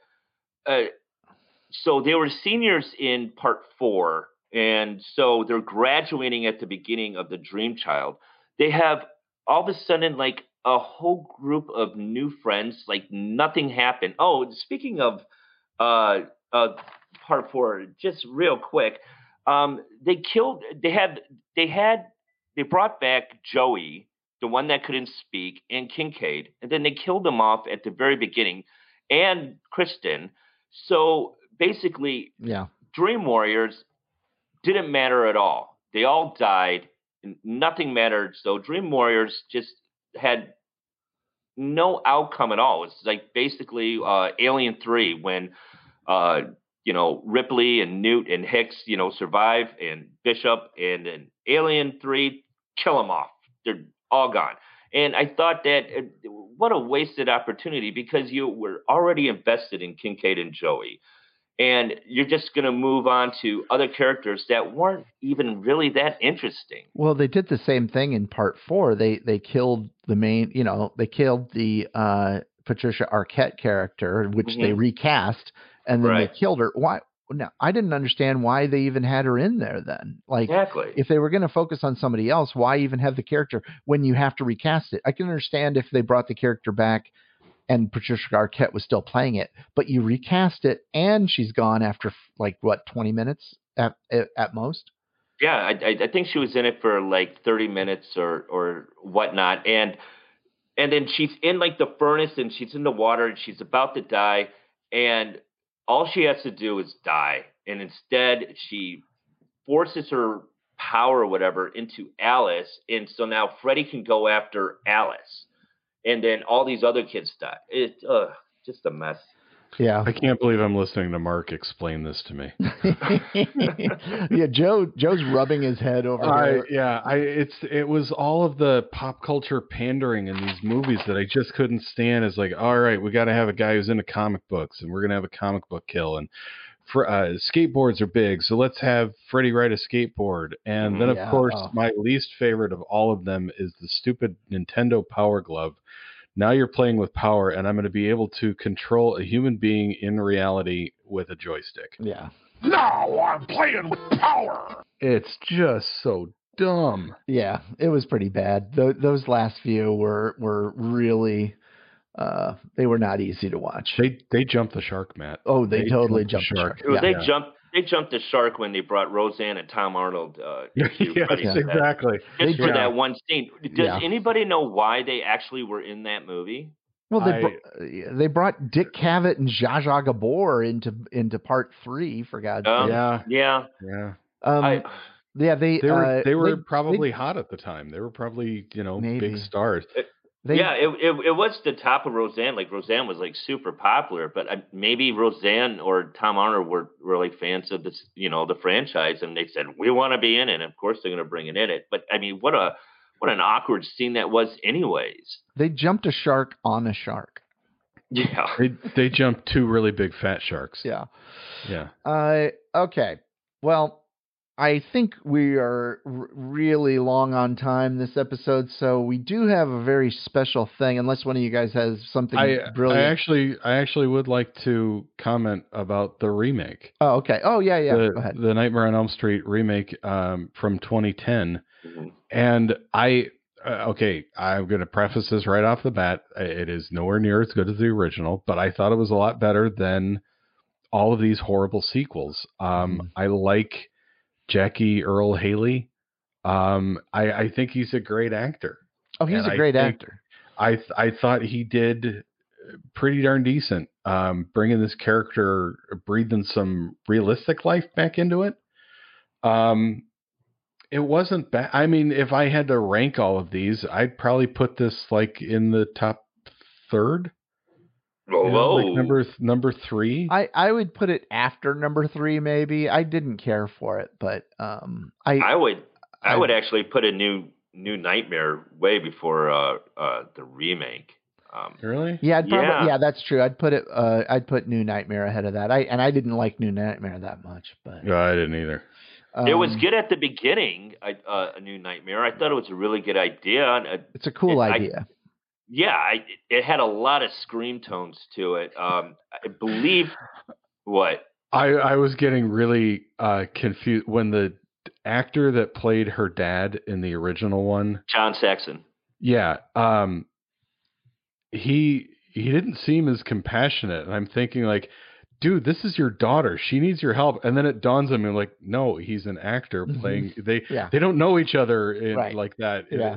so they were seniors in Part 4, and so they're graduating at the beginning of the Dream Child. They have all of a sudden like a whole group of new friends, like nothing happened. Oh, speaking of Part 4, just real quick, they brought back Joey, the one that couldn't speak, and Kincaid, and then they killed them off at the very beginning, and Kristen. So basically, Dream Warriors didn't matter at all. They all died, and nothing mattered. So Dream Warriors just had no outcome at all. It's like basically Alien 3 when Ripley and Newt and Hicks, survive, and Bishop, and then Alien 3, kill them off. They're all gone. And I thought that what a wasted opportunity, because you were already invested in Kincaid and Joey, and you're just going to move on to other characters that weren't even really that interesting. Well, they did the same thing in Part 4. They killed the main, they killed the Patricia Arquette character, which they recast. And then they killed her. Why? Now, I didn't understand why they even had her in there then. Like, exactly. If they were going to focus on somebody else, why even have the character when you have to recast it? I can understand if they brought the character back and Patricia Arquette was still playing it, but you recast it and she's gone after 20 minutes at most. Yeah, I think she was in it for 30 minutes or whatnot. And then she's in the furnace, and she's in the water, and she's about to die, and all she has to do is die, and instead she forces her power or whatever into Alice, and so now Freddy can go after Alice, and then all these other kids die. It's just a mess. Yeah, I can't believe I'm listening to Mark explain this to me. Yeah, Joe's rubbing his head over there. Yeah, it was all of the pop culture pandering in these movies that I just couldn't stand. It's like, all right, we got to have a guy who's into comic books, and we're gonna have a comic book kill, and skateboards are big, so let's have Freddy ride a skateboard. And then of course, my least favorite of all of them is the stupid Nintendo Power Glove. Now you're playing with power, and I'm going to be able to control a human being in reality with a joystick. Yeah. Now I'm playing with power. It's just so dumb. Yeah, it was pretty bad. Those last few were really, they were not easy to watch. They jumped the shark, Matt. Oh, they totally jumped the shark. Yeah. They jumped the shark when they brought Roseanne and Tom Arnold. Exactly. Just for that one scene. Does anybody know why they actually were in that movie? Well, they brought Dick Cavett and Zsa Zsa Gabor into Part 3, for God's sake. Yeah. They were probably hot at the time. They were probably big stars. It was the top of Roseanne. Roseanne was super popular, but maybe Roseanne or Tom Arnold were really fans of this, the franchise, and they said we want to be in it. And of course, they're going to bring it in it. But I mean, what an awkward scene that was, anyways. They jumped a shark on a shark. Yeah. They jumped two really big fat sharks. Yeah. Yeah. Okay. Well, I think we are really long on time this episode, so we do have a very special thing, unless one of you guys has something brilliant. I actually would like to comment about the remake. Oh, okay. Oh, yeah, yeah. Go ahead. The Nightmare on Elm Street remake from 2010. Mm-hmm. And I'm going to preface this right off the bat. It is nowhere near as good as the original, but I thought it was a lot better than all of these horrible sequels. I like Jackie Earl Haley. I think he's a great actor. Oh, he's a great actor. I thought he did pretty darn decent, bringing this character, breathing some realistic life back into it. It wasn't bad. I mean, if I had to rank all of these, I'd probably put this like in the top third. Like number three. I would put it after number three, maybe. I didn't care for it, but I would actually put a new Nightmare way before the remake. Really? Yeah, yeah, that's true. I'd put New Nightmare ahead of that. I didn't like New Nightmare that much, but no, I didn't either. It was good at the beginning. A New Nightmare. I thought it was a really good idea. It's a cool idea. It had a lot of scream tones to it. I believe what I was getting really confused when the actor that played her dad in the original one, John Saxon. Yeah, he didn't seem as compassionate, and I'm thinking like, dude, this is your daughter. She needs your help. And then it dawns on me like, no, he's an actor playing. They don't know each other like that. Yeah.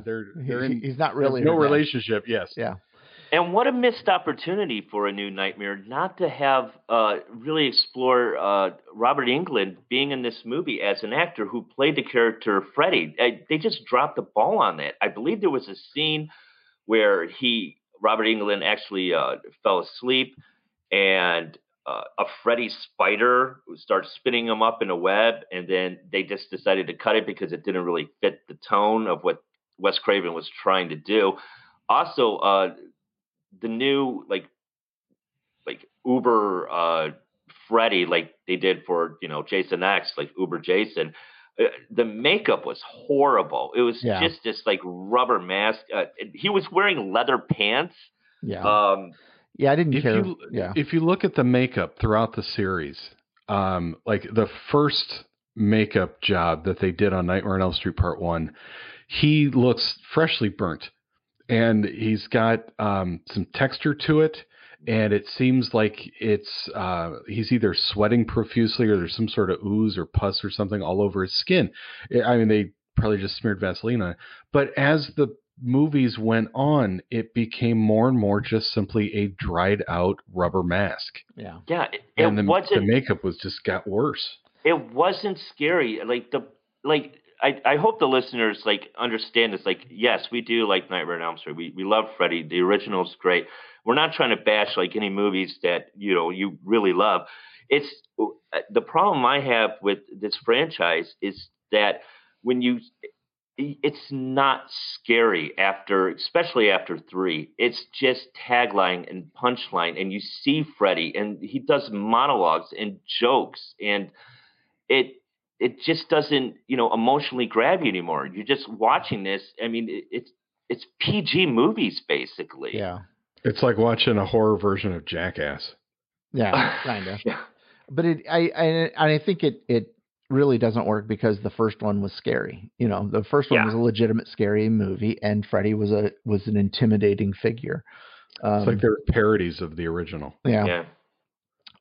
He's not really no relationship. Yes. Yeah. And what a missed opportunity for a New Nightmare not to have really explore Robert Englund being in this movie as an actor who played the character Freddy. They just dropped the ball on that. I believe there was a scene where Robert Englund actually fell asleep and a Freddy spider starts spinning him up in a web, and then they just decided to cut it because it didn't really fit the tone of what Wes Craven was trying to do. Also, the new like Uber Freddy, like they did for Jason X, like Uber Jason. The makeup was horrible. It was just this like rubber mask. He was wearing leather pants. Yeah. Yeah, I didn't care. If you look at the makeup throughout the series, like the first makeup job that they did on Nightmare on Elm Street Part 1, he looks freshly burnt, and he's got some texture to it, and it seems like it's he's either sweating profusely or there's some sort of ooze or pus or something all over his skin. I mean, they probably just smeared Vaseline on it. But as the movies went on, it became more and more just simply a dried out rubber mask. Yeah. Yeah. The makeup was just got worse. It wasn't scary. I hope the listeners understand this. Yes, we do like Nightmare on Elm Street. We love Freddy. The original's great. We're not trying to bash any movies that, you really love. It's the problem I have with this franchise is that it's not scary especially after 3. It's just tagline and punchline, and you see Freddy, and he does monologues and jokes, and it just doesn't, emotionally grab you anymore. You're just watching this. I mean, it's PG movies basically. Yeah, it's like watching a horror version of Jackass. Yeah, kind of. Yeah. But I think it really doesn't work because the first one was scary. The first one was a legitimate scary movie, and Freddy was an intimidating figure. It's like they're parodies of the original. Yeah.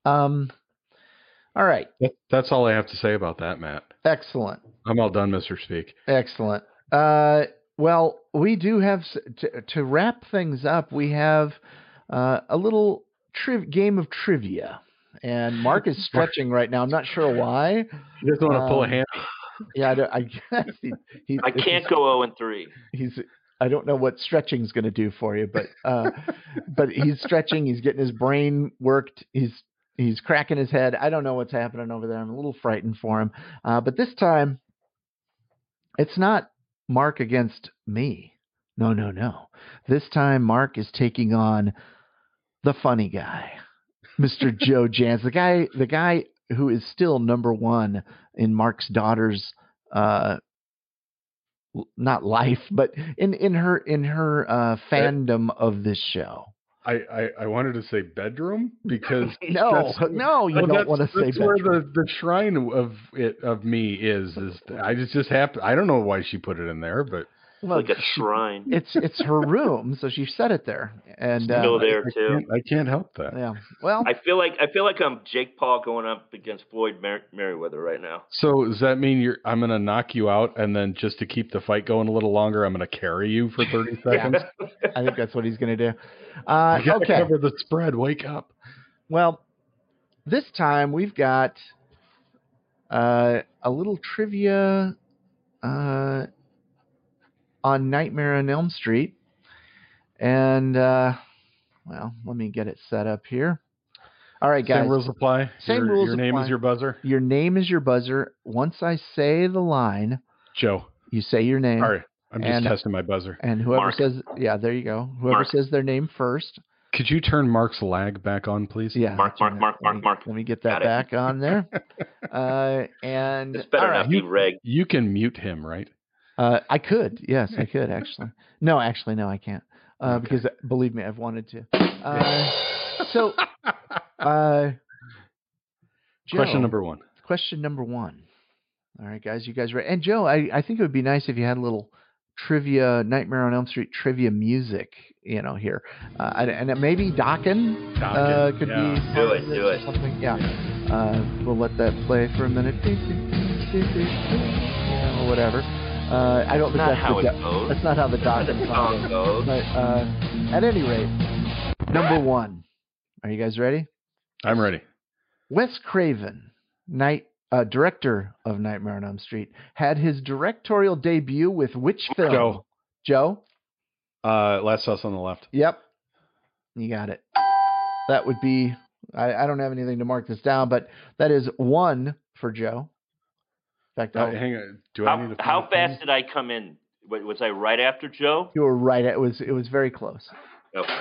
Yeah. All right. That's all I have to say about that, Matt. Excellent. I'm all done, Mr. Speak. Excellent. Well, we do have to wrap things up. We have a little game of trivia. And Mark is stretching right now. I'm not sure why. He doesn't want to pull a hand. Yeah, I guess I can't go 0-3. I don't know what stretching's going to do for you, but but he's stretching. He's getting his brain worked. He's cracking his head. I don't know what's happening over there. I'm a little frightened for him. But this time, it's not Mark against me. No. This time, Mark is taking on the funny guy, Mr. Joe Janz, the guy who is still number one in Mark's daughter's, not life, but in her fandom of this show. I wanted to say bedroom because you don't want to say that's bedroom. Where the shrine of me is I just have to, I don't know why she put it in there, but well, like a shrine. It's her room, so she set it there, and still there too. I can't help that. Yeah. Well, I feel like I'm Jake Paul going up against Floyd Merriweather right now. So does that mean I'm going to knock you out, and then just to keep the fight going a little longer, I'm going to carry you for 30 seconds? Yeah. I think that's what he's going to do. I got to cover the spread. Wake up. Well, this time we've got a little trivia. On Nightmare on Elm Street. And, well, let me get it set up here. All right, guys. Same rules apply. Your name is your buzzer. Your name is your buzzer. Once I say the line, Joe, you say your name. All right. I'm just testing my buzzer. And whoever says, yeah, there you go. Whoever says their name first. Could you turn Mark's lag back on, please? Yeah. Mark. Let me get that back on there. And it's better not be reg. You can mute him, right? I could. Yes, I could, actually. No, actually, no, I can't. Okay. Because, believe me, I've wanted to. Joe, question number one. All right, guys, you guys ready? And, Joe, I think it would be nice if you had a little trivia, Nightmare on Elm Street trivia music, here. And maybe Dokken could be. Do it. Something. Yeah. We'll let that play for a minute. Yeah, whatever. I don't think that's not how the Dokken song goes. But, at any rate, number one. Are you guys ready? I'm ready. Wes Craven, director of Nightmare on Elm Street, had his directorial debut with which film? Joe? Last House on the Left. Yep. You got it. That would be... I don't have anything to mark this down, but that is one for Joe. Hang on. Do I need to how fast did I come in? Was I right after Joe? You were right. It was very close. Okay.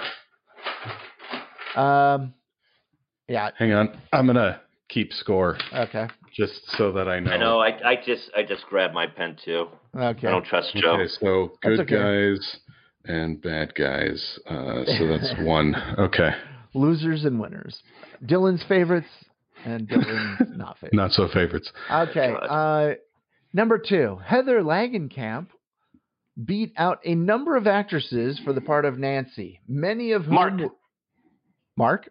Yeah. Hang on. I'm gonna keep score. Okay. Just so that I know. I know. I just grabbed my pen too. Okay. I don't trust Joe. Okay. So good guys and bad guys. So that's one. Okay. Losers and winners. Dylan's favorites. And not favorites. Not so favorites. Okay. Number two, Heather Langenkamp beat out a number of actresses for the part of Nancy, many of whom... Mark?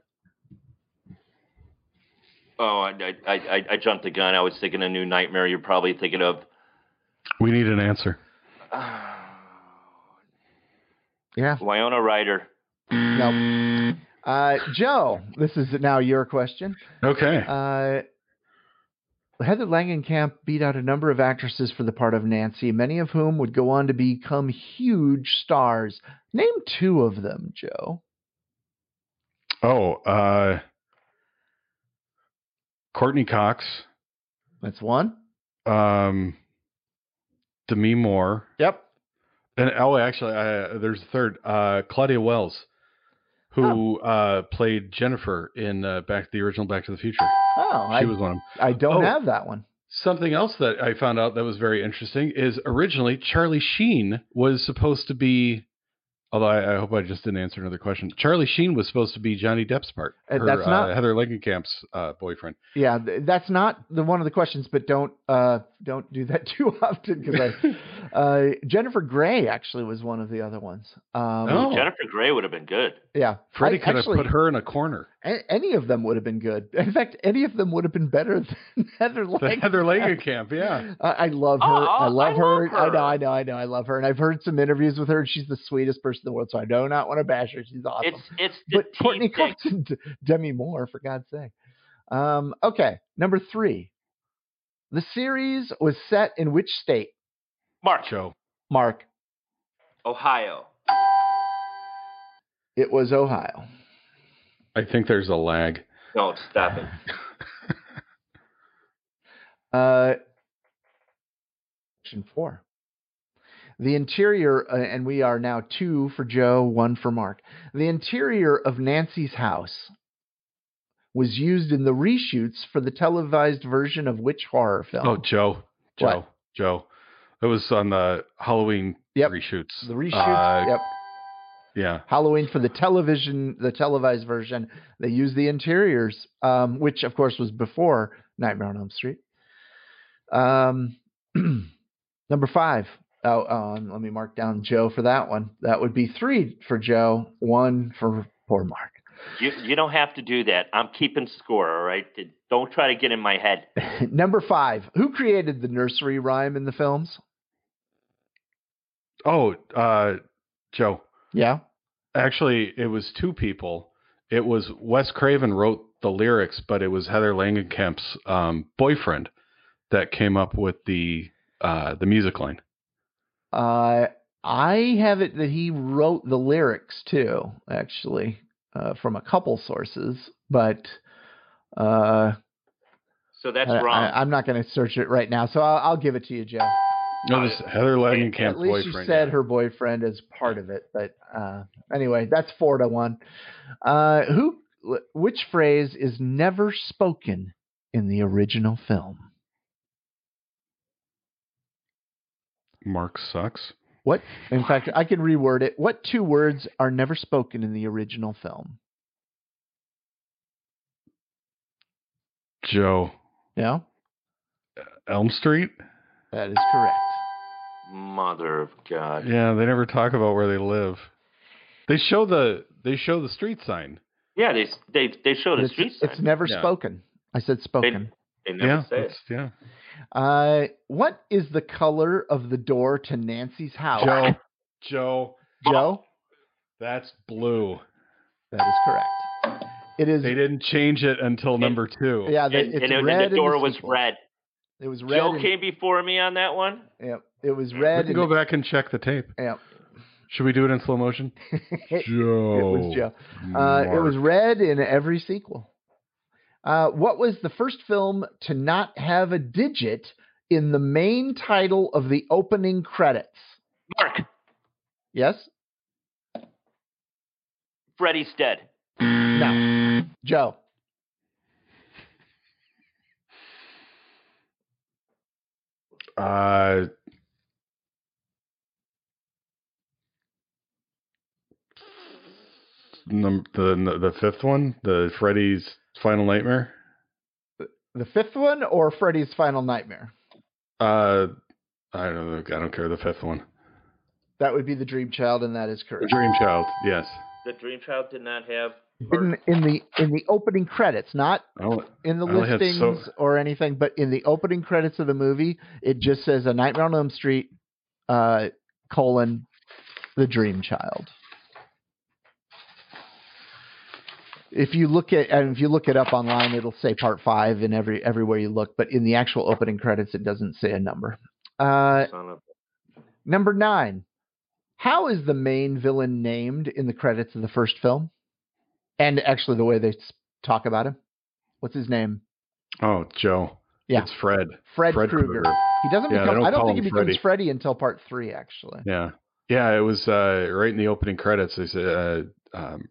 Oh, I jumped the gun. I was thinking a new nightmare you're probably thinking of. We need an answer. Yeah. Winona Ryder. Nope. Joe, this is now your question. Okay. Heather Langenkamp beat out a number of actresses for the part of Nancy, many of whom would go on to become huge stars. Name two of them, Joe. Oh, Courtney Cox. That's one. Demi Moore. Yep. And there's a third. Claudia Wells. Who played Jennifer in the original Back to the Future. Oh, she was one of them. I don't have that one. Something else that I found out that was very interesting is originally Charlie Sheen was supposed to be, although I hope I just didn't answer another question. Charlie Sheen was supposed to be Johnny Depp's part. That's not Heather Langenkamp's boyfriend. Yeah, that's not one of the questions, but don't do that too often because Jennifer Grey actually was one of the other ones. Jennifer Grey would have been good. Yeah, Freddie could have put her in a corner. Any of them would have been good. In fact, any of them would have been better than Heather Langenkamp. Heather Langenkamp, yeah. I love her. I love her. I know. I love her, and I've heard some interviews with her. And she's the sweetest person in the world, so I do not want to bash her. She's awesome. But Courtney Cox and Demi Moore, for God's sake. Okay, number three. The series was set in which state? Mark. Ohio. It was Ohio. I think there's a lag. No, stop it. Question four. The interior, and we are now 2 for Joe, 1 for Mark. The interior of Nancy's house was used in the reshoots for the televised version of which horror film? Oh, Joe. It was on the Halloween reshoots. The reshoots, yeah. Halloween for the televised version. They used the interiors, which, of course, was before Nightmare on Elm Street. Number 5. Let me mark down Joe for that one. That would be 3 for Joe, 1 for poor Mark. You don't have to do that. I'm keeping score, all right? Don't try to get in my head. Number 5. Who created the nursery rhyme in the films? Oh, Joe. Yeah? Actually, it was 2 people. It was Wes Craven wrote the lyrics, but it was Heather Langenkamp's boyfriend that came up with the music line. I have it that he wrote the lyrics too, actually, from a couple sources, but, so that's wrong. I'm not going to search it right now. So I'll give it to you, Joe. No, this Heather Langenkamp's boyfriend. At least you said her boyfriend is part of it, but, anyway, that's 4-1. Which phrase is never spoken in the original film? Mark sucks. What? In fact, I can reword it. What 2 words are never spoken in the original film? Joe. Yeah? Elm Street? That is correct. Mother of God. Yeah, they never talk about where they live. They show the street sign. Yeah, they show the street sign. It's never spoken. I said spoken. They never say it. Yeah. What is the color of the door to Nancy's house? Joe? That's blue. That is correct. It is. They didn't change it until number 2. Yeah. The door was red. It was red. Joe came before me on that one. Yeah. It was red. We can go back and check the tape. Yeah. Should we do it in slow motion? Joe. It was Joe. It was red in every sequel. What was the first film to not have a digit in the main title of the opening credits? Mark. Yes? Freddy's Dead. No. Joe. The 5th one? The Freddy's Final Nightmare? The 5th one or Freddy's Final Nightmare? I don't care. The 5th one. That would be the Dream Child, and that is correct. The Dream Child, yes. The Dream Child did not have in the opening credits, not in the listings or anything, but in the opening credits of the movie, it just says A Nightmare on Elm Street, : The Dream Child. If you look it up online, it'll say part 5 in everywhere you look, but in the actual opening credits, it doesn't say a number. Number 9. How is the main villain named in the credits of the first film? And actually the way they talk about him. What's his name? Oh, Joe. Yeah. It's Fred. Fred Krueger. He doesn't I don't think he becomes Freddy until part 3, actually. Yeah. Yeah. It was right in the opening credits. They said,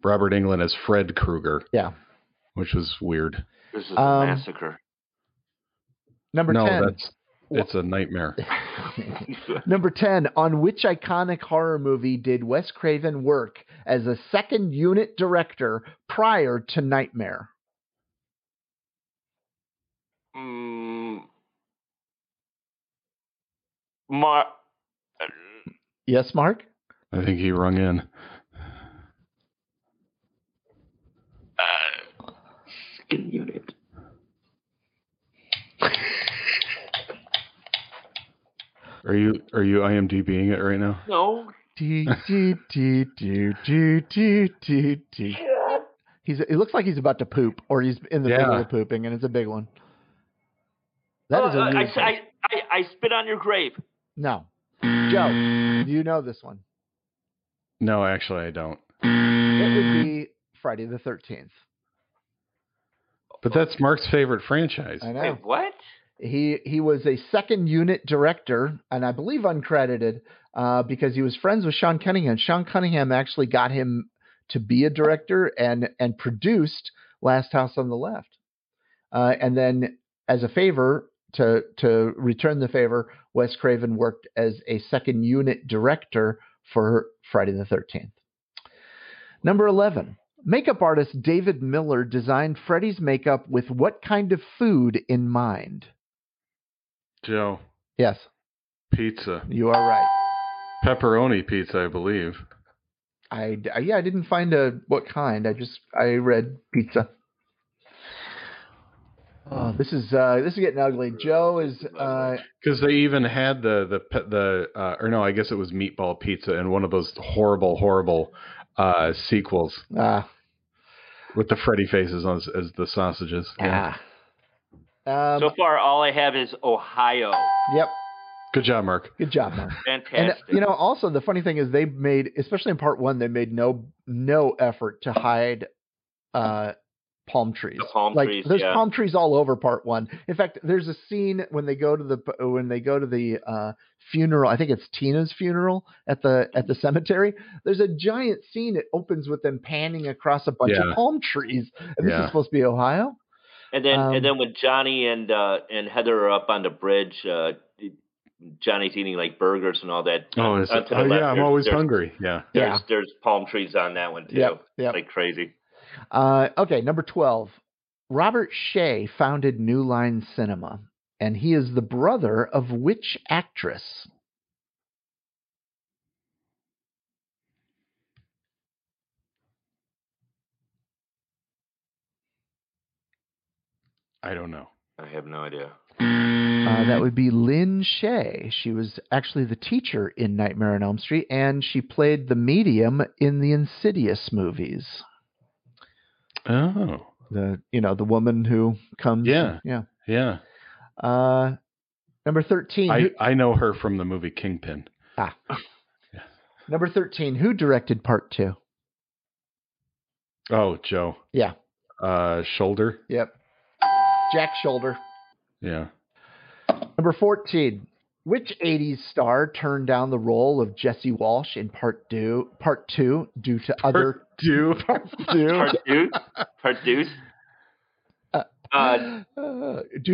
Robert Englund as Fred Krueger. Yeah. Which was weird. This is a massacre. Number 10. It's a nightmare. Number 10. On which iconic horror movie did Wes Craven work as a second unit director prior to Nightmare? Mark. Yes, Mark? I think he rung in. Unit. Are you IMDBing it right now? No. It looks like he's about to poop, or he's in the middle of pooping, and it's a big one. That is a I spit on your grave. No, Joe, do you know this one? No, actually, I don't. It would be Friday the 13th. But that's Mark's favorite franchise. I know. Wait, what? He was a second unit director, and I believe uncredited, because he was friends with Sean Cunningham. Sean Cunningham actually got him to be a director and produced Last House on the Left. And then as a favor, to return the favor, Wes Craven worked as a second unit director for Friday the 13th. Number 11. Makeup artist David Miller designed Freddy's makeup with what kind of food in mind? Joe. Yes. Pizza. You are right. Pepperoni pizza, I believe. I didn't find what kind. I read pizza. Oh, this is getting ugly. Joe is because they even had the or no, I guess it was meatball pizza in one of those horrible sequels. With the Freddy faces on as the sausages. Yeah. So far, all I have is Ohio. Yep. Good job, Mark. Fantastic. And, also the funny thing is they made, especially in part one, they made no effort to hide palm trees. There's palm trees all over part one. In fact, there's a scene when they go to the funeral. I think it's Tina's funeral at the cemetery. There's a giant scene. It opens with them panning across a bunch of palm trees. And this is supposed to be Ohio. And then when Johnny and Heather are up on the bridge, Johnny's eating like burgers and all that. I'm always hungry. Yeah. There's palm trees on that one too. Yeah. Like crazy. Okay, number 12. Robert Shea founded New Line Cinema, and he is the brother of which actress? I don't know. I have no idea. That would be Lynn Shay. She was actually the teacher in Nightmare on Elm Street, and she played the medium in the Insidious movies. Oh. The woman who comes. Yeah. Yeah. Number 13. I know her from the movie Kingpin. Ah. Yeah. Number 13. Who directed part 2? Oh, Joe. Yeah. Shoulder. Yep. Jack Shoulder. Yeah. Number 14. Which 80s star turned down the role of Jesse Walsh in Part Two due to other due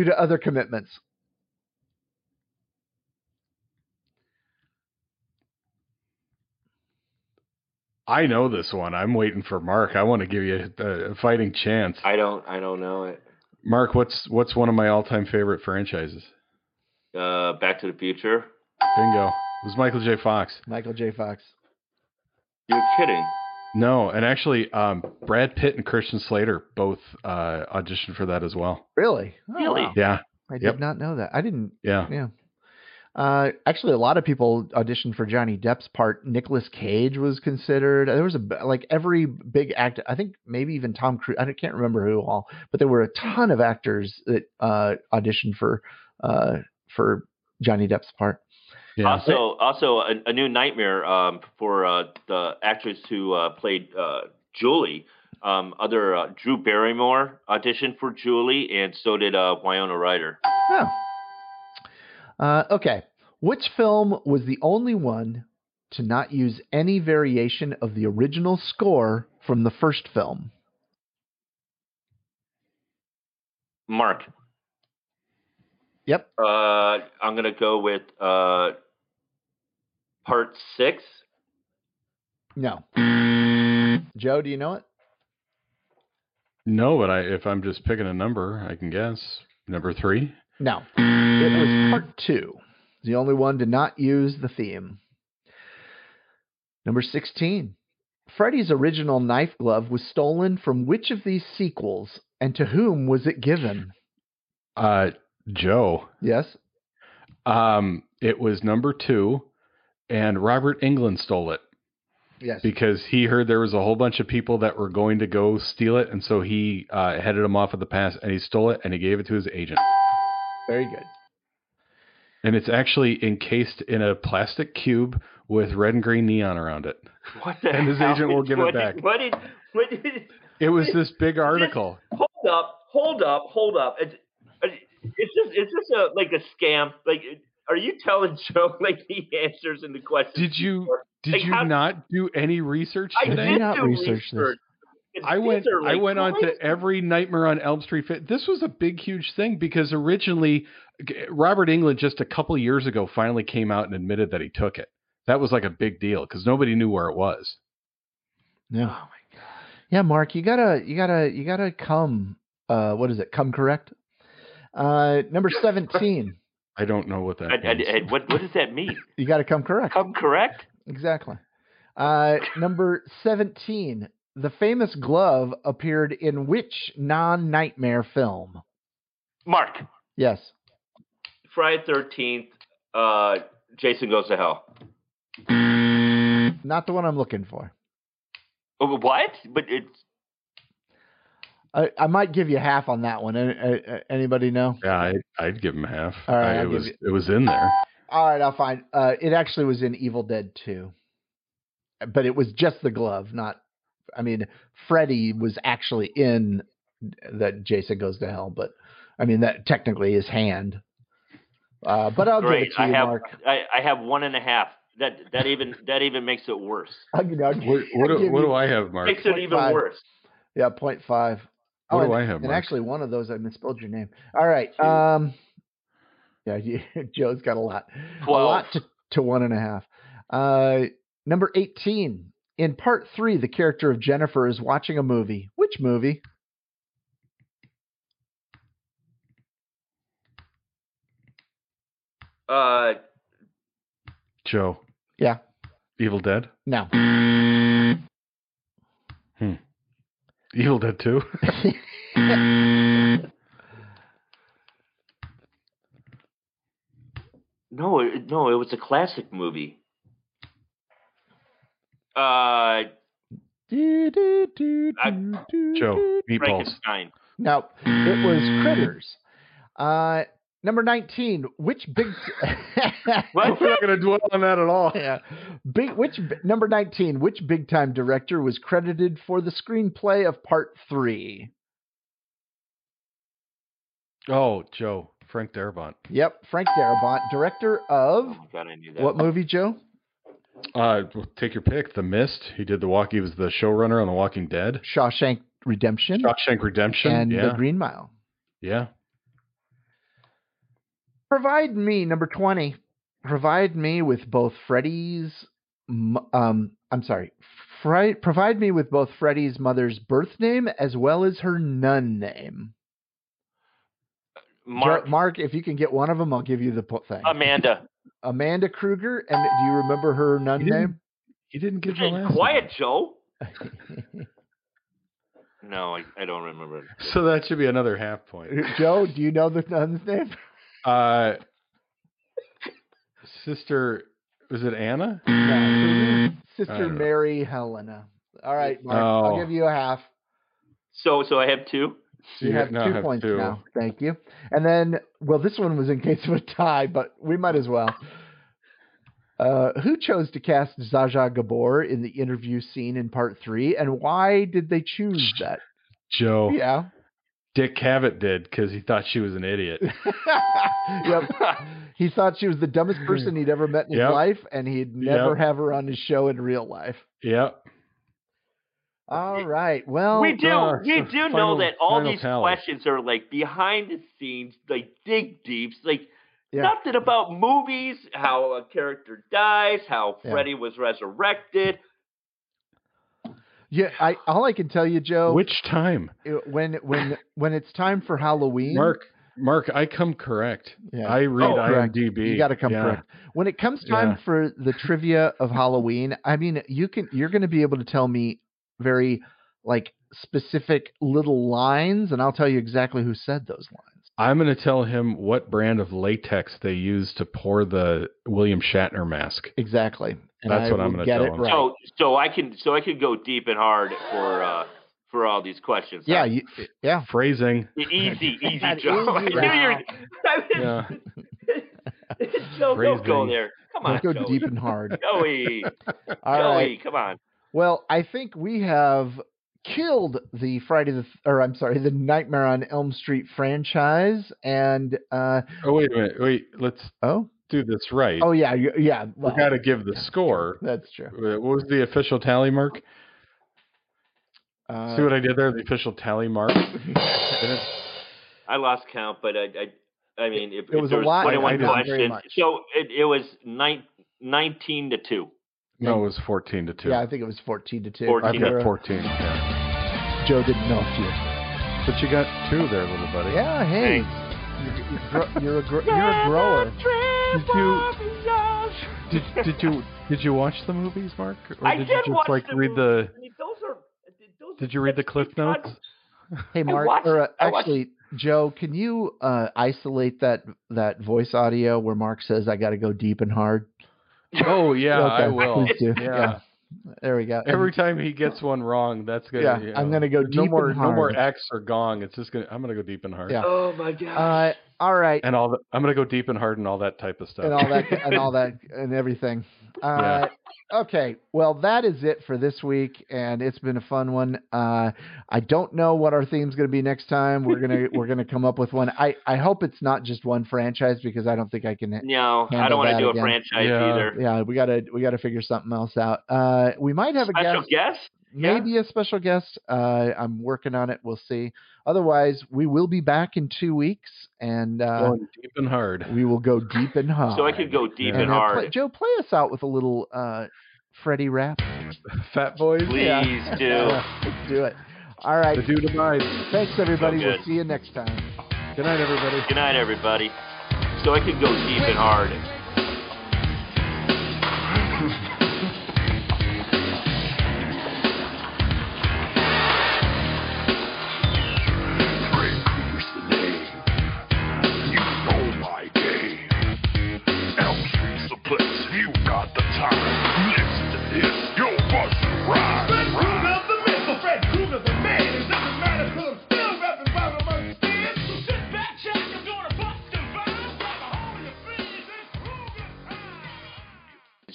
to other commitments? I know this one. I'm waiting for Mark. I want to give you a fighting chance. I don't know it. Mark, what's one of my all-time favorite franchises? Back to the Future. Bingo. It was Michael J. Fox. You're kidding. No, and actually, Brad Pitt and Christian Slater both auditioned for that as well. Really? Oh, really? Wow. Yeah. I did not know that. I didn't. Yeah. Yeah. Actually, a lot of people auditioned for Johnny Depp's part. Nicolas Cage was considered. There was every big actor. I think maybe even Tom Cruise. I can't remember who all, but there were a ton of actors that auditioned for Johnny Depp's part. Yeah. Also a new nightmare for the actress who played Julie. Drew Barrymore auditioned for Julie, and so did Winona Ryder. Oh. Okay. Which film was the only one to not use any variation of the original score from the first film? Mark. Yep. I'm going to go with part 6. No. Joe, do you know it? No, but if I'm just picking a number, I can guess. Number 3? No. It was part 2. The only one to not use the theme. Number 16. Freddy's original knife glove was stolen from which of these sequels, and to whom was it given? Joe. Yes. It was number 2, and Robert Englund stole it. Yes. Because he heard there was a whole bunch of people that were going to go steal it, and so he headed them off at the pass, and he stole it, and he gave it to his agent. Very good. And it's actually encased in a plastic cube with red and green neon around it. What the And his hell? Agent will give it back. It was this big article. Hold up. It's, It's just a scam. Like, are you telling Joe he answers in the question? Did you not do any research today? I did not research this. I went on to every Nightmare on Elm Street. This was a big, huge thing because originally Robert Englund just a couple of years ago finally came out and admitted that he took it. That was a big deal because nobody knew where it was. Yeah. Oh my God. Yeah, Mark, you gotta come. What is it? Come correct. Number 17. I don't know what that means. What does that mean? You gotta come correct. Come correct. Exactly. Number 17. The famous glove appeared in which non-nightmare film? Mark. Yes. Friday the 13th, Jason Goes to Hell. Not the one I'm looking for. Oh, what? But it's... I might give you half on that one. Anybody know? Yeah, I'd give him half. All right, it was in there. All right, I'll find. It actually was in Evil Dead 2. But it was just the glove, not... I mean, Freddy was actually in that Jason Goes to Hell, but I mean that technically his hand. But I'll give it to you, Mark. I have 1.5. That even makes it worse. What do I have, Mark? Makes it even worse. Yeah, 0.5. What do I have, Mark? And actually, one of those I misspelled your name. All right. Yeah, Joe's got a lot. 12. A lot to 1.5. Number 18. In part 3, the character of Jennifer is watching a movie. Which movie? Joe. Yeah. Evil Dead? No. Evil Dead 2? No, it was a classic movie. Joe, meatballs. No, it was Critters. Number 19. Which big? We're not going to dwell on that at all. Yeah. Number 19? Which big time director was credited for the screenplay of Part 3? Oh, Joe, Frank Darabont. Yep, Frank Darabont, director of what movie, Joe? Take your pick. The Mist. He did The Walk. He was the showrunner on The Walking Dead. Shawshank Redemption. And The Green Mile. Yeah. Provide me, number 20. Provide me with both Freddy's. Provide me with both Freddy's mother's birth name as well as her nun name. Mark, if you can get one of them, I'll give you the thing. Amanda Krueger, and do you remember her nun name? You didn't give her last name. Quiet, Joe. No, I don't remember. So that should be another half point. Joe, do you know the nun's name? Sister, was it Anna? No, Sister Mary Helena. All right, Mark, I'll give you a half. So I have 2. So you have 2 points now. Thank you. And then, well, this one was in case of a tie, but we might as well. Who chose to cast Zsa Gabor in the interview scene in Part 3, and why did they choose that? Joe. Yeah. Dick Cavett did, because he thought she was an idiot. Yep. He thought she was the dumbest person he'd ever met in his life, and he'd never have her on his show in real life. Yep. All right. Well, we do know that all these questions are behind the scenes, dig deeps, nothing about movies, how a character dies, how Freddy was resurrected. Yeah, all I can tell you, Joe. Which time? When it's time for Halloween, Mark, I come correct. Yeah. I read IMDb. You got to come correct. When it comes time for the trivia of Halloween, I mean, you're going to be able to tell me very specific little lines, and I'll tell you exactly who said those lines. I'm going to tell him what brand of latex they used to pour the William Shatner mask. Exactly. And that's what I'm going to tell him. Right. So I can go deep and hard for all these questions. Yeah. Phrasing. Easy job. Joe, don't go there. Come on, let's go Joe. Deep and hard. Joey, come on. Well, I think we have killed the the Nightmare on Elm Street franchise. And wait, let's do this right. Oh yeah. Well, we got to give the score. That's true. What was the official tally, Mark? See what I did there? The official tally, Mark. I lost count, but I mean, it was a lot. 21 questions, so it was 19-2. No, it was 14-2. Yeah, I think it was 14-2. I've got 14. Yeah. Joe didn't know if you, but you got two there, little buddy. Yeah, hey, you're a grower. Did you watch the movies, Mark? Or I did watch the movies. Did you read the Cliff Notes? Hey, Mark. Joe, can you isolate that voice audio where Mark says, "I got to go deep and hard"? Oh yeah, okay. I will. Yeah. There we go. Every time he gets one wrong, that's good. Yeah, I'm going to go deep and hard. No more X or gong. It's just I'm going to go deep and hard. Yeah. Oh my gosh. All right. And I'm going to go deep and hard and all that type of stuff. And all that and everything. Okay. Well, that is it for this week, and it's been a fun one. I don't know what our theme's going to be next time. We're gonna come up with one. I hope it's not just one franchise, because I don't think I can. No, I don't want to do a franchise either. Yeah, we gotta figure something else out. We might have a special guest. Maybe a special guest. I'm working on it. We'll see. Otherwise, we will be back in 2 weeks, and going deep and hard. We will go deep and hard. So I could go deep and hard. Joe, play us out with a little Freddy rap. Fat Boys. Please do. Let's do it. All right. Thanks, everybody. We'll see you next time. Good night, everybody. Good night, everybody. So I could go deep and hard.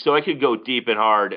So I could go deep and hard.